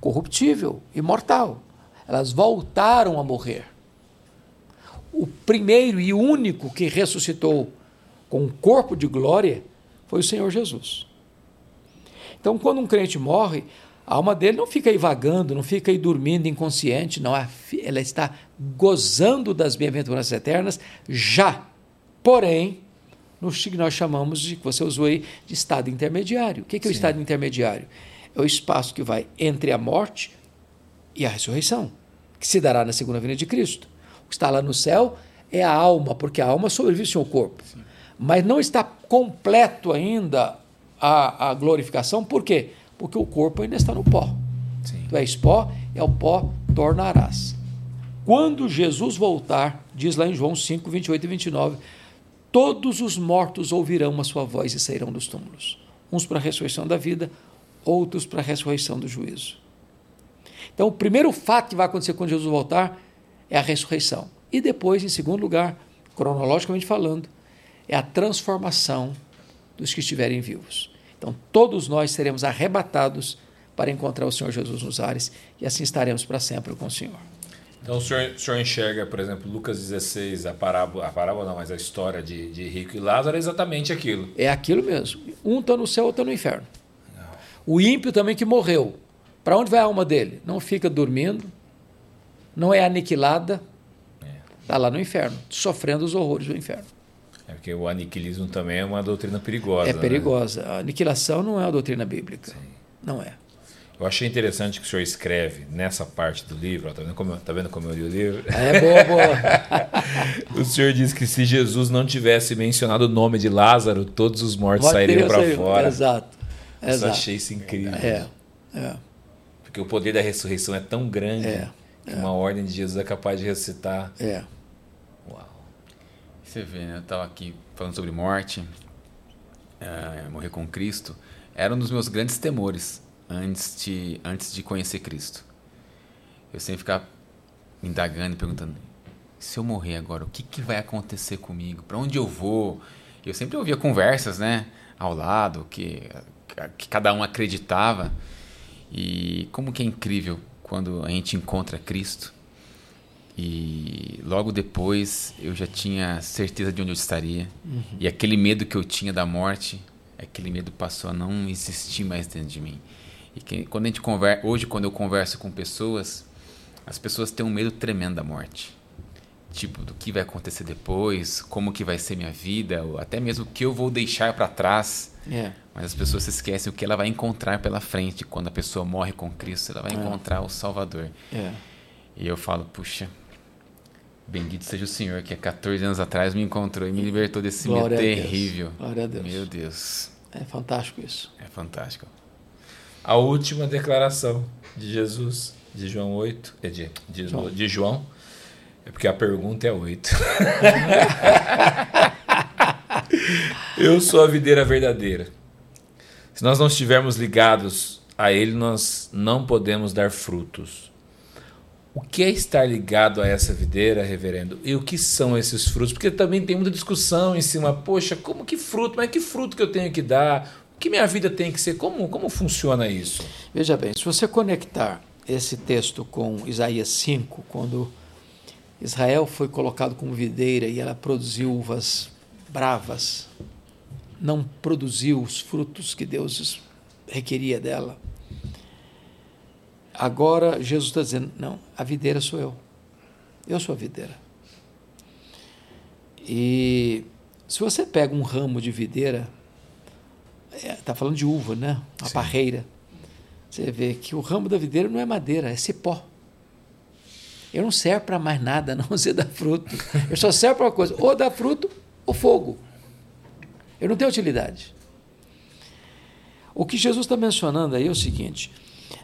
corruptível, imortal. Elas voltaram a morrer. O primeiro e único que ressuscitou com um corpo de glória foi o Senhor Jesus. Então, quando um crente morre, a alma dele não fica aí vagando, não fica aí dormindo inconsciente, não. Ela está gozando das bem-aventuranças eternas já, porém, no que nós chamamos de, que você usou aí, de estado intermediário. O que é o estado intermediário? É o espaço que vai entre a morte e a ressurreição, que se dará na segunda vinda de Cristo. O que está lá no céu é a alma, porque a alma sobrevive ao corpo. Sim. Mas não está completo ainda a glorificação. Por quê? Porque o corpo ainda está no pó. Sim. Tu és pó, e ao pó tornarás. Quando Jesus voltar, diz lá em João 5, 28 e 29... todos os mortos ouvirão a sua voz e sairão dos túmulos. Uns para a ressurreição da vida, outros para a ressurreição do juízo. Então, o primeiro fato que vai acontecer quando Jesus voltar é a ressurreição. E depois, em segundo lugar, cronologicamente falando, é a transformação dos que estiverem vivos. Então, todos nós seremos arrebatados para encontrar o Senhor Jesus nos ares e assim estaremos para sempre com o Senhor. Então o senhor enxerga, por exemplo, Lucas 16, a história de rico e Lázaro é exatamente aquilo. É aquilo mesmo. Um está no céu, outro está no inferno. Não. O ímpio também que morreu. Para onde vai a alma dele? Não fica dormindo, não é aniquilada, está lá no inferno, sofrendo os horrores do inferno. É porque o aniquilismo também é uma doutrina perigosa. É perigosa. Né? A aniquilação não é uma doutrina bíblica. Sim. Não é. Eu achei interessante que o senhor escreve nessa parte do livro. Tá vendo como eu li o livro? É, boa. O senhor diz que se Jesus não tivesse mencionado o nome de Lázaro, todos os mortos sairiam para fora. Exato. Eu achei isso incrível. É. Porque o poder da ressurreição é tão grande que uma ordem de Jesus é capaz de ressuscitar. É. Uau. Você vê, né? Eu estava aqui falando sobre morte, morrer com Cristo. Era um dos meus grandes temores. Antes de conhecer Cristo, eu sempre ficava me indagando e perguntando: se eu morrer agora, o que vai acontecer comigo? Para onde eu vou? Eu sempre ouvia conversas, né, ao lado, que cada um acreditava. E como que é incrível quando a gente encontra Cristo. E logo depois eu já tinha certeza de onde eu estaria. Uhum. E aquele medo que eu tinha da morte, aquele medo passou a não existir mais dentro de mim. E quando a gente conversa, hoje, quando eu converso com pessoas, as pessoas têm um medo tremendo da morte. Tipo, do que vai acontecer depois, como que vai ser minha vida, ou até mesmo o que eu vou deixar para trás. É. Mas as pessoas se esquecem o que ela vai encontrar pela frente. Quando a pessoa morre com Cristo, ela vai encontrar o Salvador. É. E eu falo, puxa, bendito seja o Senhor, que há 14 anos atrás me encontrou e me libertou desse medo terrível. Glória a Deus. Meu Deus. É fantástico isso. É fantástico. A última declaração. de Jesus, de João 8, de João, é porque a pergunta é 8. Eu sou a videira verdadeira. Se nós não estivermos ligados a ele, nós não podemos dar frutos. O que é estar ligado a essa videira, reverendo? E o que são esses frutos? Porque também tem muita discussão em cima. Poxa, como que fruto? Mas que fruto que eu tenho que dar? O que minha vida tem que ser? Como funciona isso? Veja bem, se você conectar esse texto com Isaías 5, quando Israel foi colocado como videira e ela produziu uvas bravas, não produziu os frutos que Deus requeria dela. Agora Jesus está dizendo, não, a videira sou eu. Eu sou a videira. E se você pega um ramo de videira, está falando de uva, né? Uma Sim. parreira. Você vê que o ramo da videira não é madeira, é cipó. Eu não servo para mais nada, não sei dar fruto. Eu só servo para uma coisa, ou dar fruto ou fogo. Eu não tenho utilidade. O que Jesus está mencionando aí é o seguinte...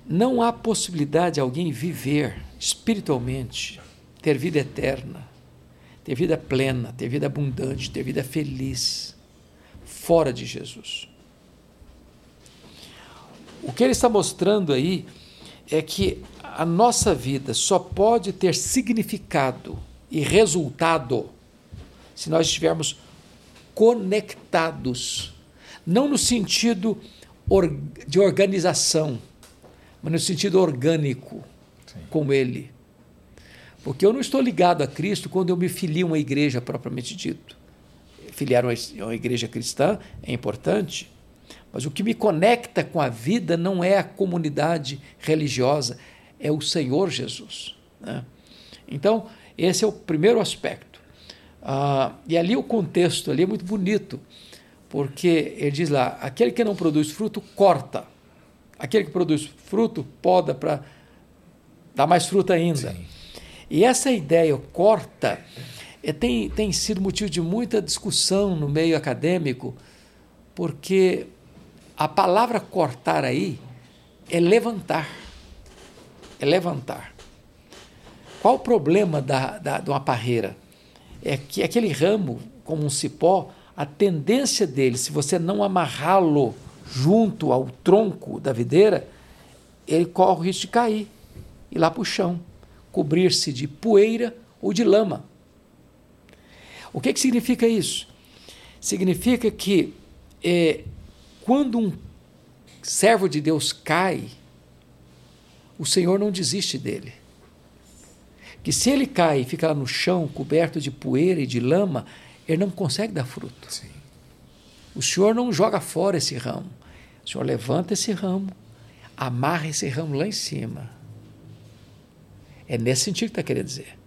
Não há possibilidade de alguém viver espiritualmente, ter vida eterna, ter vida plena, ter vida abundante, ter vida feliz, fora de Jesus. O que ele está mostrando aí é que a nossa vida só pode ter significado e resultado se nós estivermos conectados, não no sentido de organização, mas no sentido orgânico, Sim. com ele. Porque eu não estou ligado a Cristo quando eu me filio a uma igreja propriamente dito. Filiar uma igreja cristã é importante, mas o que me conecta com a vida não é a comunidade religiosa, é o Senhor Jesus, né? Então, esse é o primeiro aspecto. E ali o contexto ali é muito bonito, porque ele diz lá, aquele que não produz fruto, corta. Aquele que produz fruto, poda para dar mais fruto ainda. Sim. E essa ideia, corta, tem sido motivo de muita discussão no meio acadêmico, porque a palavra cortar aí é levantar. É levantar. Qual o problema de uma parreira? É que aquele ramo, como um cipó, a tendência dele, se você não amarrá-lo junto ao tronco da videira, ele corre o risco de cair, ir lá para o chão, cobrir-se de poeira ou de lama. O que significa isso? Significa que quando um servo de Deus cai, o Senhor não desiste dele. Que se ele cai e fica lá no chão, coberto de poeira e de lama, ele não consegue dar fruto. Sim. O Senhor não joga fora esse ramo. O Senhor levanta esse ramo, amarra esse ramo lá em cima. É nesse sentido que está querendo dizer.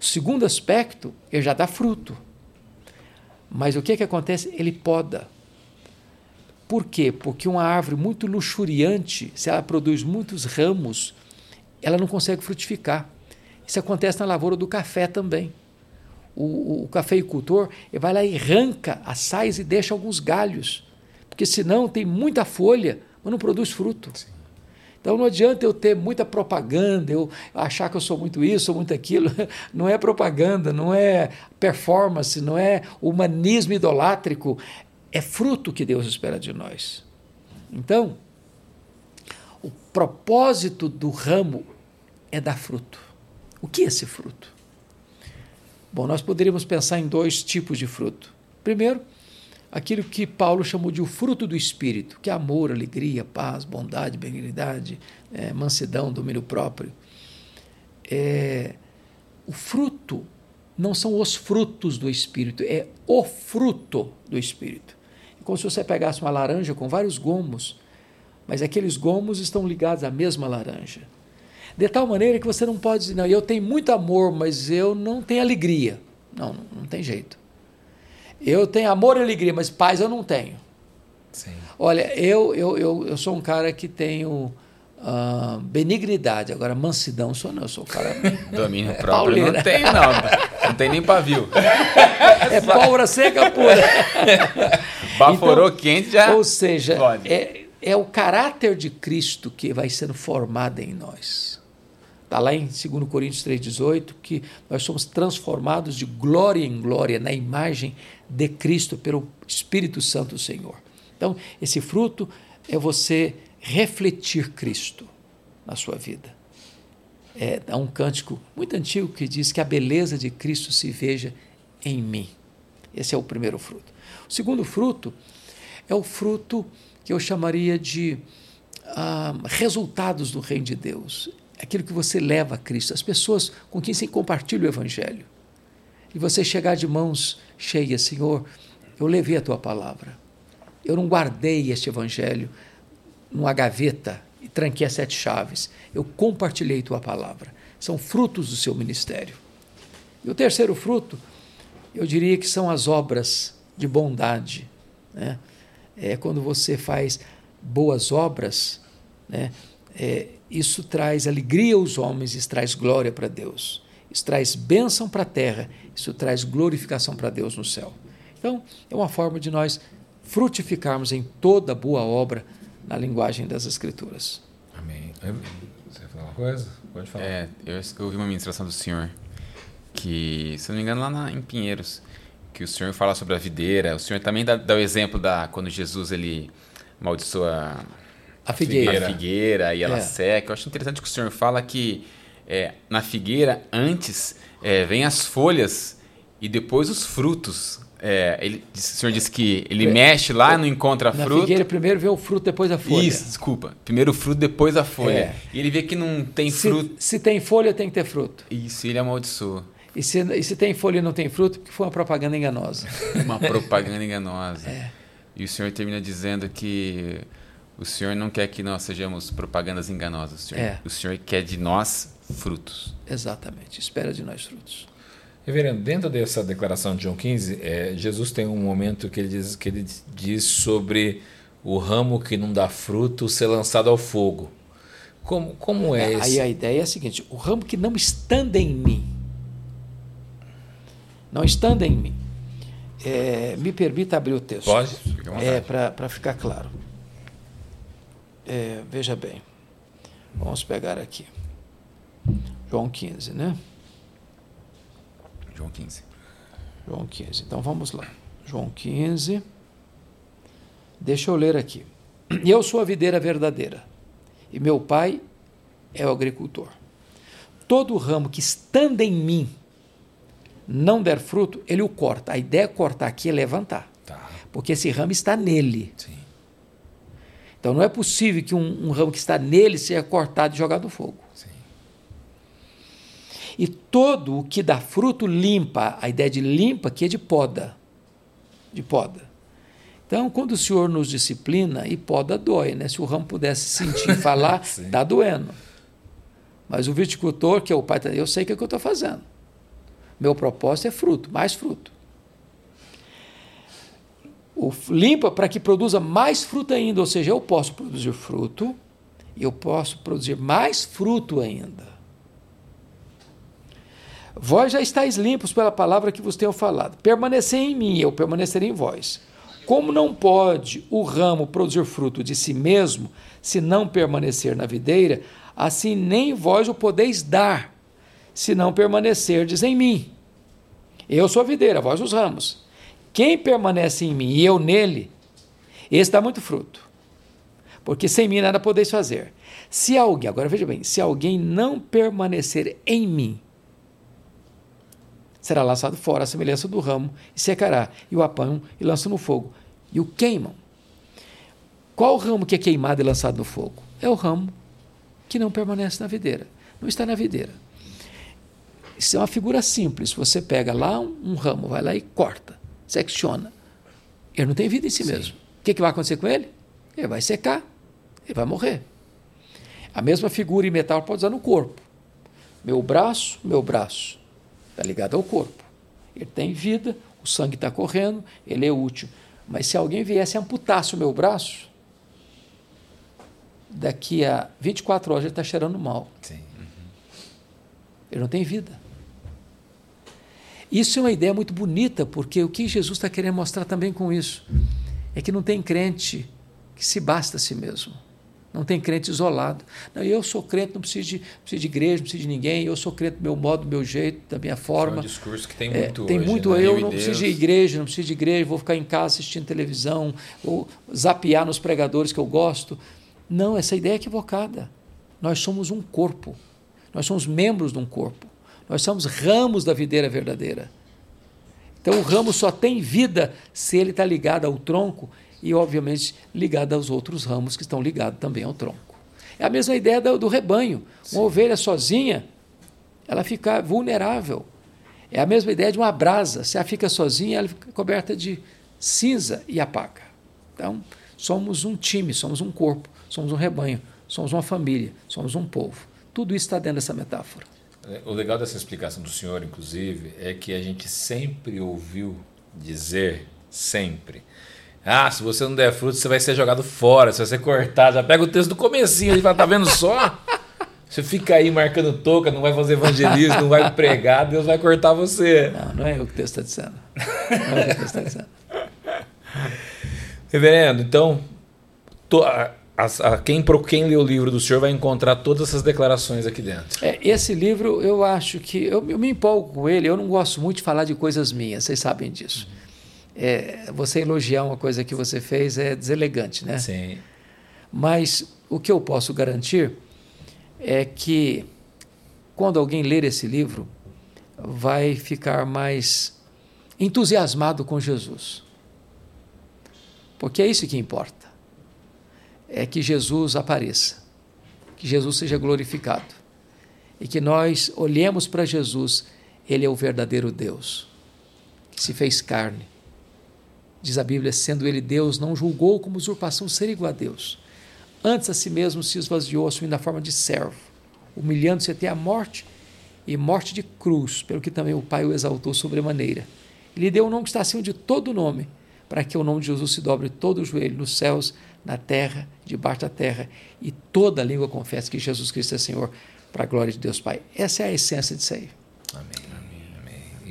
O segundo aspecto, ele já dá fruto. Mas o que é que acontece? Ele poda. Por quê? Porque uma árvore muito luxuriante, se ela produz muitos ramos, ela não consegue frutificar. Isso acontece na lavoura do café também. O cafeicultor vai lá e arranca as saias e deixa alguns galhos, porque senão tem muita folha, mas não produz fruto. Sim. Então não adianta eu ter muita propaganda, eu achar que eu sou muito isso, sou muito aquilo. Não é propaganda, não é performance, não é humanismo idolátrico, é fruto que Deus espera de nós. Então, o propósito do ramo é dar fruto. O que é esse fruto? Bom, nós poderíamos pensar em dois tipos de fruto. Primeiro, aquilo que Paulo chamou de o fruto do Espírito, que é amor, alegria, paz, bondade, benignidade, mansidão, domínio próprio. O fruto não são os frutos do Espírito, é o fruto do Espírito. É como se você pegasse uma laranja com vários gomos, mas aqueles gomos estão ligados à mesma laranja. De tal maneira que você não pode dizer, não, eu tenho muito amor, mas eu não tenho alegria. Não, não tem jeito. Eu tenho amor e alegria, mas paz eu não tenho. Sim. Olha, eu sou um cara que tenho benignidade, agora mansidão sou não, eu sou um cara... Domínio próprio não tem não, não tem nem pavio. É pólvora seca pura. Baforou então, quente já... Ou seja, É o caráter de Cristo que vai sendo formado em nós. Está lá em 2 Coríntios 3,18 que nós somos transformados de glória em glória na imagem de Cristo pelo Espírito Santo do Senhor. Então, esse fruto é você refletir Cristo na sua vida. Há um cântico muito antigo que diz que a beleza de Cristo se veja em mim. Esse é o primeiro fruto. O segundo fruto é o fruto que eu chamaria de resultados do reino de Deus. Aquilo que você leva a Cristo, as pessoas com quem você compartilha o Evangelho. E você chegar de mãos cheias, Senhor, eu levei a tua palavra. Eu não guardei este Evangelho numa gaveta e tranquei as 7 chaves. Eu compartilhei tua palavra. São frutos do seu ministério. E o terceiro fruto, eu diria que são as obras de bondade. Né? É quando você faz boas obras, né? Isso traz alegria aos homens, isso traz glória para Deus, isso traz bênção para a terra, isso traz glorificação para Deus no céu. Então, é uma forma de nós frutificarmos em toda boa obra na linguagem das Escrituras. Amém. Você quer falar uma coisa? Pode falar. Eu ouvi uma ministração do senhor, que, se não me engano, lá em Pinheiros, que o senhor fala sobre a videira, o senhor também dá o exemplo quando Jesus ele amaldiçoa a figueira e ela seca. Eu acho interessante que o senhor fala que na figueira antes vem as folhas e depois os frutos. O senhor disse que ele mexe lá, não encontra fruto. Na figueira primeiro vê o fruto, depois a folha. Isso, desculpa. Primeiro o fruto, depois a folha. E ele vê que não tem fruto. Se tem folha, tem que ter fruto. Isso, ele amaldiçoa. E se tem folha e não tem fruto, porque foi uma propaganda enganosa. Uma propaganda enganosa. E o senhor termina dizendo que o Senhor não quer que nós sejamos propagandas enganosas, Senhor. O Senhor quer de nós frutos. Exatamente, espera de nós frutos. Reverendo, dentro dessa declaração de João 15, Jesus tem um momento que ele diz sobre o ramo que não dá fruto ser lançado ao fogo. Como é isso? Aí a ideia é a seguinte, o ramo que não estanda em mim, me permita abrir o texto. Pode? Para ficar claro. Veja bem, vamos pegar aqui, João 15, né? João 15, então vamos lá, João 15, deixa eu ler aqui. Eu sou a videira verdadeira, e meu pai é o agricultor. Todo ramo que estando em mim não der fruto, ele o corta. A ideia é cortar aqui, é levantar, porque esse ramo está nele. Sim. Então, não é possível que um ramo que está nele seja cortado e jogado no fogo. Sim. E todo o que dá fruto limpa. A ideia de limpa aqui é de poda. Então, quando o Senhor nos disciplina, e poda dói, né? Se o ramo pudesse sentir e falar, está doendo. Mas o viticultor, que é o pai, eu sei o que eu estou fazendo. Meu propósito é fruto, mais fruto. Limpa para que produza mais fruto ainda, ou seja, eu posso produzir fruto, eu posso produzir mais fruto ainda. Vós já estáis limpos pela palavra que vos tenho falado. Permanecei em mim, eu permanecerei em vós. Como não pode o ramo produzir fruto de si mesmo, se não permanecer na videira, assim nem vós o podeis dar, se não permanecerdes em mim. Eu sou a videira, vós os ramos. Quem permanece em mim e eu nele, esse dá muito fruto, porque sem mim nada podeis fazer. Se alguém não permanecer em mim, será lançado fora à semelhança do ramo e secará, e o apanham e lançam no fogo, e o queimam. Qual ramo que é queimado e lançado no fogo? É o ramo que não permanece na videira, não está na videira. Isso é uma figura simples, você pega lá um ramo, vai lá e corta. Secciona, ele não tem vida em si mesmo. O que vai acontecer com ele? Ele vai secar, ele vai morrer. A mesma figura e metal pode usar no corpo. Meu braço, está ligado ao corpo. Ele tem vida, o sangue está correndo, ele é útil. Mas se alguém viesse e amputasse o meu braço, daqui a 24 horas ele está cheirando mal. Sim. Uhum. Ele não tem vida. Isso é uma ideia muito bonita, porque o que Jesus está querendo mostrar também com isso é que não tem crente que se basta a si mesmo. Não tem crente isolado. Não, eu sou crente, não preciso de igreja, não preciso de ninguém, eu sou crente do meu modo, do meu jeito, da minha forma. É um discurso que tem muito hoje. Tem muito eu, não preciso de igreja, não preciso de igreja, vou ficar em casa assistindo televisão, ou zapear nos pregadores que eu gosto. Não, essa ideia é equivocada. Nós somos um corpo, nós somos membros de um corpo, nós somos ramos da videira verdadeira. Então o ramo só tem vida se ele está ligado ao tronco e, obviamente, ligado aos outros ramos que estão ligados também ao tronco. É a mesma ideia do rebanho. Sim. Uma ovelha sozinha, ela fica vulnerável. É a mesma ideia de uma brasa. Se ela fica sozinha, ela fica coberta de cinza e apaga. Então, somos um time, somos um corpo, somos um rebanho, somos uma família, somos um povo. Tudo isso está dentro dessa metáfora. O legal dessa explicação do senhor, inclusive, é que a gente sempre ouviu dizer, sempre, se você não der fruto, você vai ser jogado fora, você vai ser cortado. Já pega o texto do comecinho, a gente fala, tá vendo só? Você fica aí marcando touca, não vai fazer evangelismo, não vai pregar, Deus vai cortar você. Não é o que o texto está dizendo. Não é o que o texto está dizendo. Reverendo, então, quem lê o livro do senhor vai encontrar todas essas declarações aqui dentro. Esse livro, eu acho que... Eu me empolgo com ele, eu não gosto muito de falar de coisas minhas, vocês sabem disso. Você elogiar uma coisa que você fez é deselegante, né? Sim. Mas o que eu posso garantir é que quando alguém ler esse livro, vai ficar mais entusiasmado com Jesus. Porque é isso que importa. É que Jesus apareça, que Jesus seja glorificado e que nós olhemos para Jesus. Ele é o verdadeiro Deus, que se fez carne. Diz a Bíblia, sendo ele Deus, não julgou como usurpação ser igual a Deus. Antes a si mesmo se esvaziou, assumindo a forma de servo, humilhando-se até a morte e morte de cruz, pelo que também o Pai o exaltou sobremaneira. Ele deu o nome que está acima de todo nome, para que o nome de Jesus se dobre todo o joelho, nos céus, na terra, debaixo da terra, e toda língua confesse que Jesus Cristo é Senhor, para a glória de Deus Pai. Essa é a essência disso aí. Amém.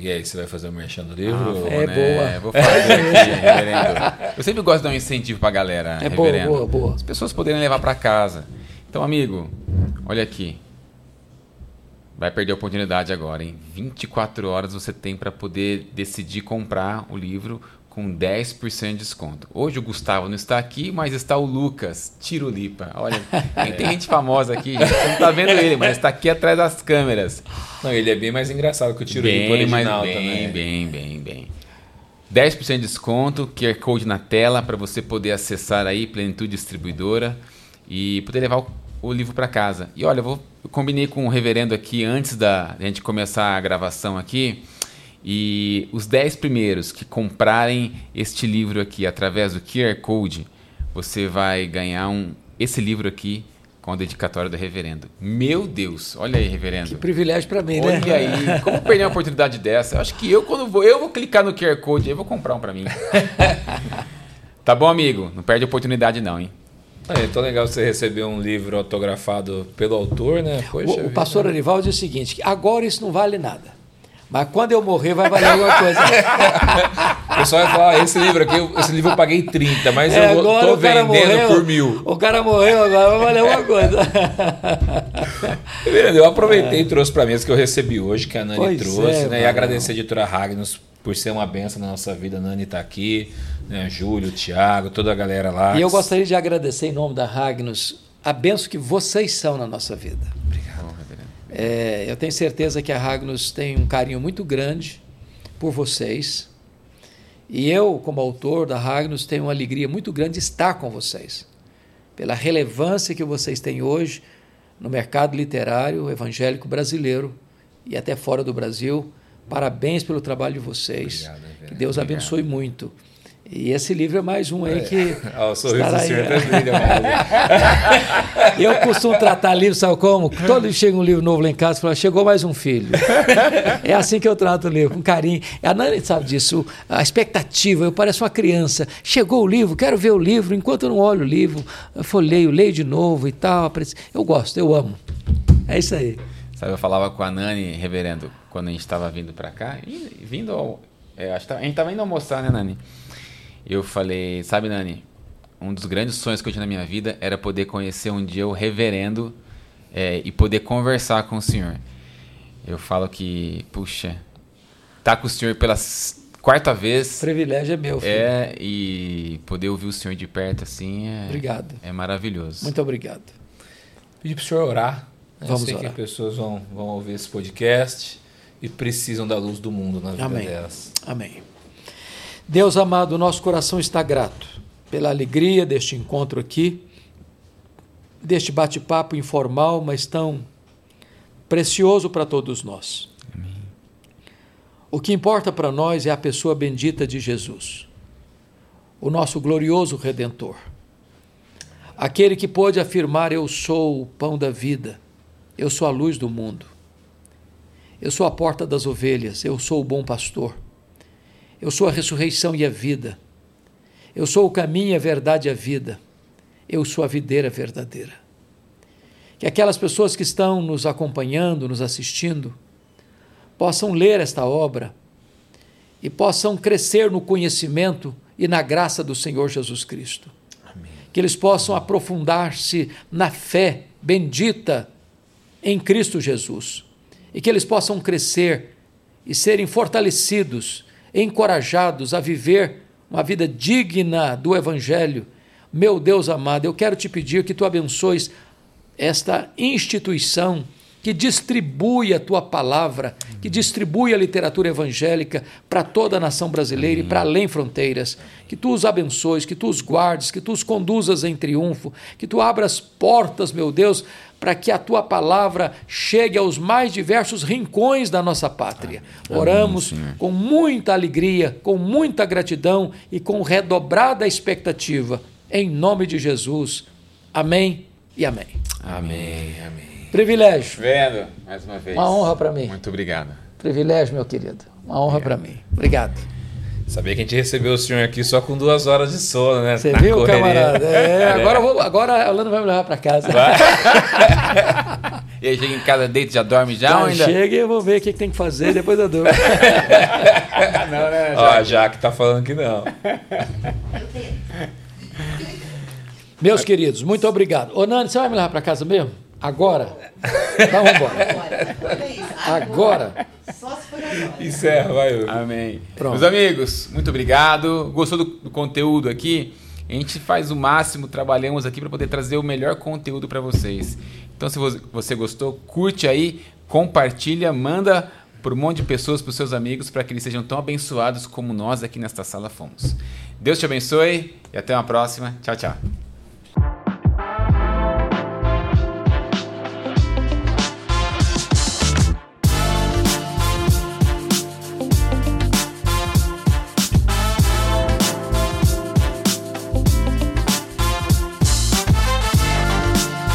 E aí, você vai fazer o merchan do livro? Boa. Vou fazer aqui, reverendo. Eu sempre gosto de dar um incentivo pra galera, reverendo. Boa. As pessoas poderem levar pra casa. Então, amigo, olha aqui. Vai perder a oportunidade agora, hein? 24 horas você tem pra poder decidir comprar o livro com 10% de desconto. Hoje o Gustavo não está aqui, mas está o Lucas Tirulipa. Olha, tem gente famosa aqui, gente. Você não está vendo ele, mas está aqui atrás das câmeras. Não, ele é bem mais engraçado que o Tirulipa original também. Bem. 10% de desconto, QR Code na tela para você poder acessar aí Plenitude Distribuidora e poder levar o livro para casa. E olha, eu combinei com o reverendo aqui antes da gente começar a gravação aqui. E os 10 primeiros que comprarem este livro aqui através do QR Code, você vai ganhar esse livro aqui com a dedicatória do reverendo. Meu Deus, olha aí, reverendo. Que privilégio para mim, né? Olha aí, como perder uma oportunidade dessa? Eu acho que eu vou clicar no QR Code e vou comprar um para mim. Tá bom, amigo? Não perde a oportunidade não, hein? É tão legal você receber um livro autografado pelo autor, né? Poxa, o pastor Arival diz o seguinte, que agora isso não vale nada. Mas quando eu morrer, vai valer alguma coisa. O pessoal vai falar, esse livro eu paguei 30, mas eu estou vendendo por 1.000. O cara morreu, agora vai valer alguma coisa. Eu aproveitei e trouxe para a mesa que eu recebi hoje, que a Nani trouxe. E agradecer a editora Hagnos por ser uma benção na nossa vida. A Nani está aqui, né? Júlio, Thiago, toda a galera lá. E eu gostaria de agradecer em nome da Hagnos a benção que vocês são na nossa vida. Eu tenho certeza que a Hagnos tem um carinho muito grande por vocês. E eu, como autor da Hagnos, tenho uma alegria muito grande de estar com vocês. Pela relevância que vocês têm hoje no mercado literário evangélico brasileiro e até fora do Brasil. Parabéns pelo trabalho de vocês. Obrigado, que Deus abençoe muito. E esse livro é mais um aí que... O sorriso do senhor tá lindo, mas... Eu costumo tratar livro, sabe como? Todo dia chega um livro novo lá em casa e fala, chegou mais um filho. É assim que eu trato o livro, com carinho. A Nani sabe disso, a expectativa, eu pareço uma criança. Chegou o livro, quero ver o livro, enquanto eu não olho o livro, eu folheio, leio de novo e tal. Eu gosto, eu amo. É isso aí. Sabe, eu falava com a Nani, reverendo, quando a gente estava vindo para cá, a gente estava indo almoçar, né, Nani? Eu falei, sabe, Nani, um dos grandes sonhos que eu tinha na minha vida era poder conhecer um dia o reverendo e poder conversar com o senhor. Eu falo que, puxa, tá com o senhor pela quarta vez... O privilégio é meu, filho. E poder ouvir o senhor de perto assim obrigado. É maravilhoso. Muito obrigado. Pedi para o senhor orar. Vamos orar. Eu sei que pessoas vão ouvir esse podcast e precisam da luz do mundo na vida Amém. Delas. Amém. Deus amado, nosso coração está grato pela alegria deste encontro aqui, deste bate-papo informal, mas tão precioso para todos nós. Amém. O que importa para nós é a pessoa bendita de Jesus, o nosso glorioso Redentor, aquele que pôde afirmar: eu sou o pão da vida, eu sou a luz do mundo, eu sou a porta das ovelhas, eu sou o bom pastor, eu sou a ressurreição e a vida. Eu sou o caminho, a verdade e a vida. Eu sou a videira verdadeira. Que aquelas pessoas que estão nos acompanhando, nos assistindo, possam ler esta obra e possam crescer no conhecimento e na graça do Senhor Jesus Cristo. Amém. Que eles possam aprofundar-se na fé bendita em Cristo Jesus. E que eles possam crescer e serem fortalecidos, encorajados a viver uma vida digna do Evangelho. Meu Deus amado, eu quero te pedir que tu abençoes esta instituição que distribui a tua palavra, que distribui a literatura evangélica para toda a nação brasileira e para além fronteiras. Que tu os abençoes, que tu os guardes, que tu os conduzas em triunfo, que tu abras portas, meu Deus, para que a tua palavra chegue aos mais diversos rincões da nossa pátria. Oramos com muita alegria, com muita gratidão e com redobrada expectativa. Em nome de Jesus. Amém e amém. Amém, amém. Privilégio. Vendo, mais uma vez. Uma honra para mim. Muito obrigado. Privilégio, meu querido. Uma honra para mim. Obrigado. Sabia que a gente recebeu o senhor aqui só com 2 horas de sono, né? Você viu, correria. Camarada? Agora a Holanda vai me levar para casa. E aí chega em casa, deita, já dorme já? Então, ainda? Chega e eu vou ver o que tem que fazer, depois eu durmo. Não, né, Jaque? Ó, a Jaque tá falando que não. Meus queridos, muito obrigado. Ô, Nani, você vai me levar para casa mesmo? Agora? Então, vamos embora. Agora. Só se for agora. Encerra, vai. Amém. Pronto. Meus amigos, muito obrigado. Gostou do conteúdo aqui? A gente faz o máximo, trabalhamos aqui para poder trazer o melhor conteúdo para vocês. Então, se você gostou, curte aí, compartilha, manda para um monte de pessoas, para os seus amigos, para que eles sejam tão abençoados como nós aqui nesta sala fomos. Deus te abençoe e até uma próxima. Tchau, tchau.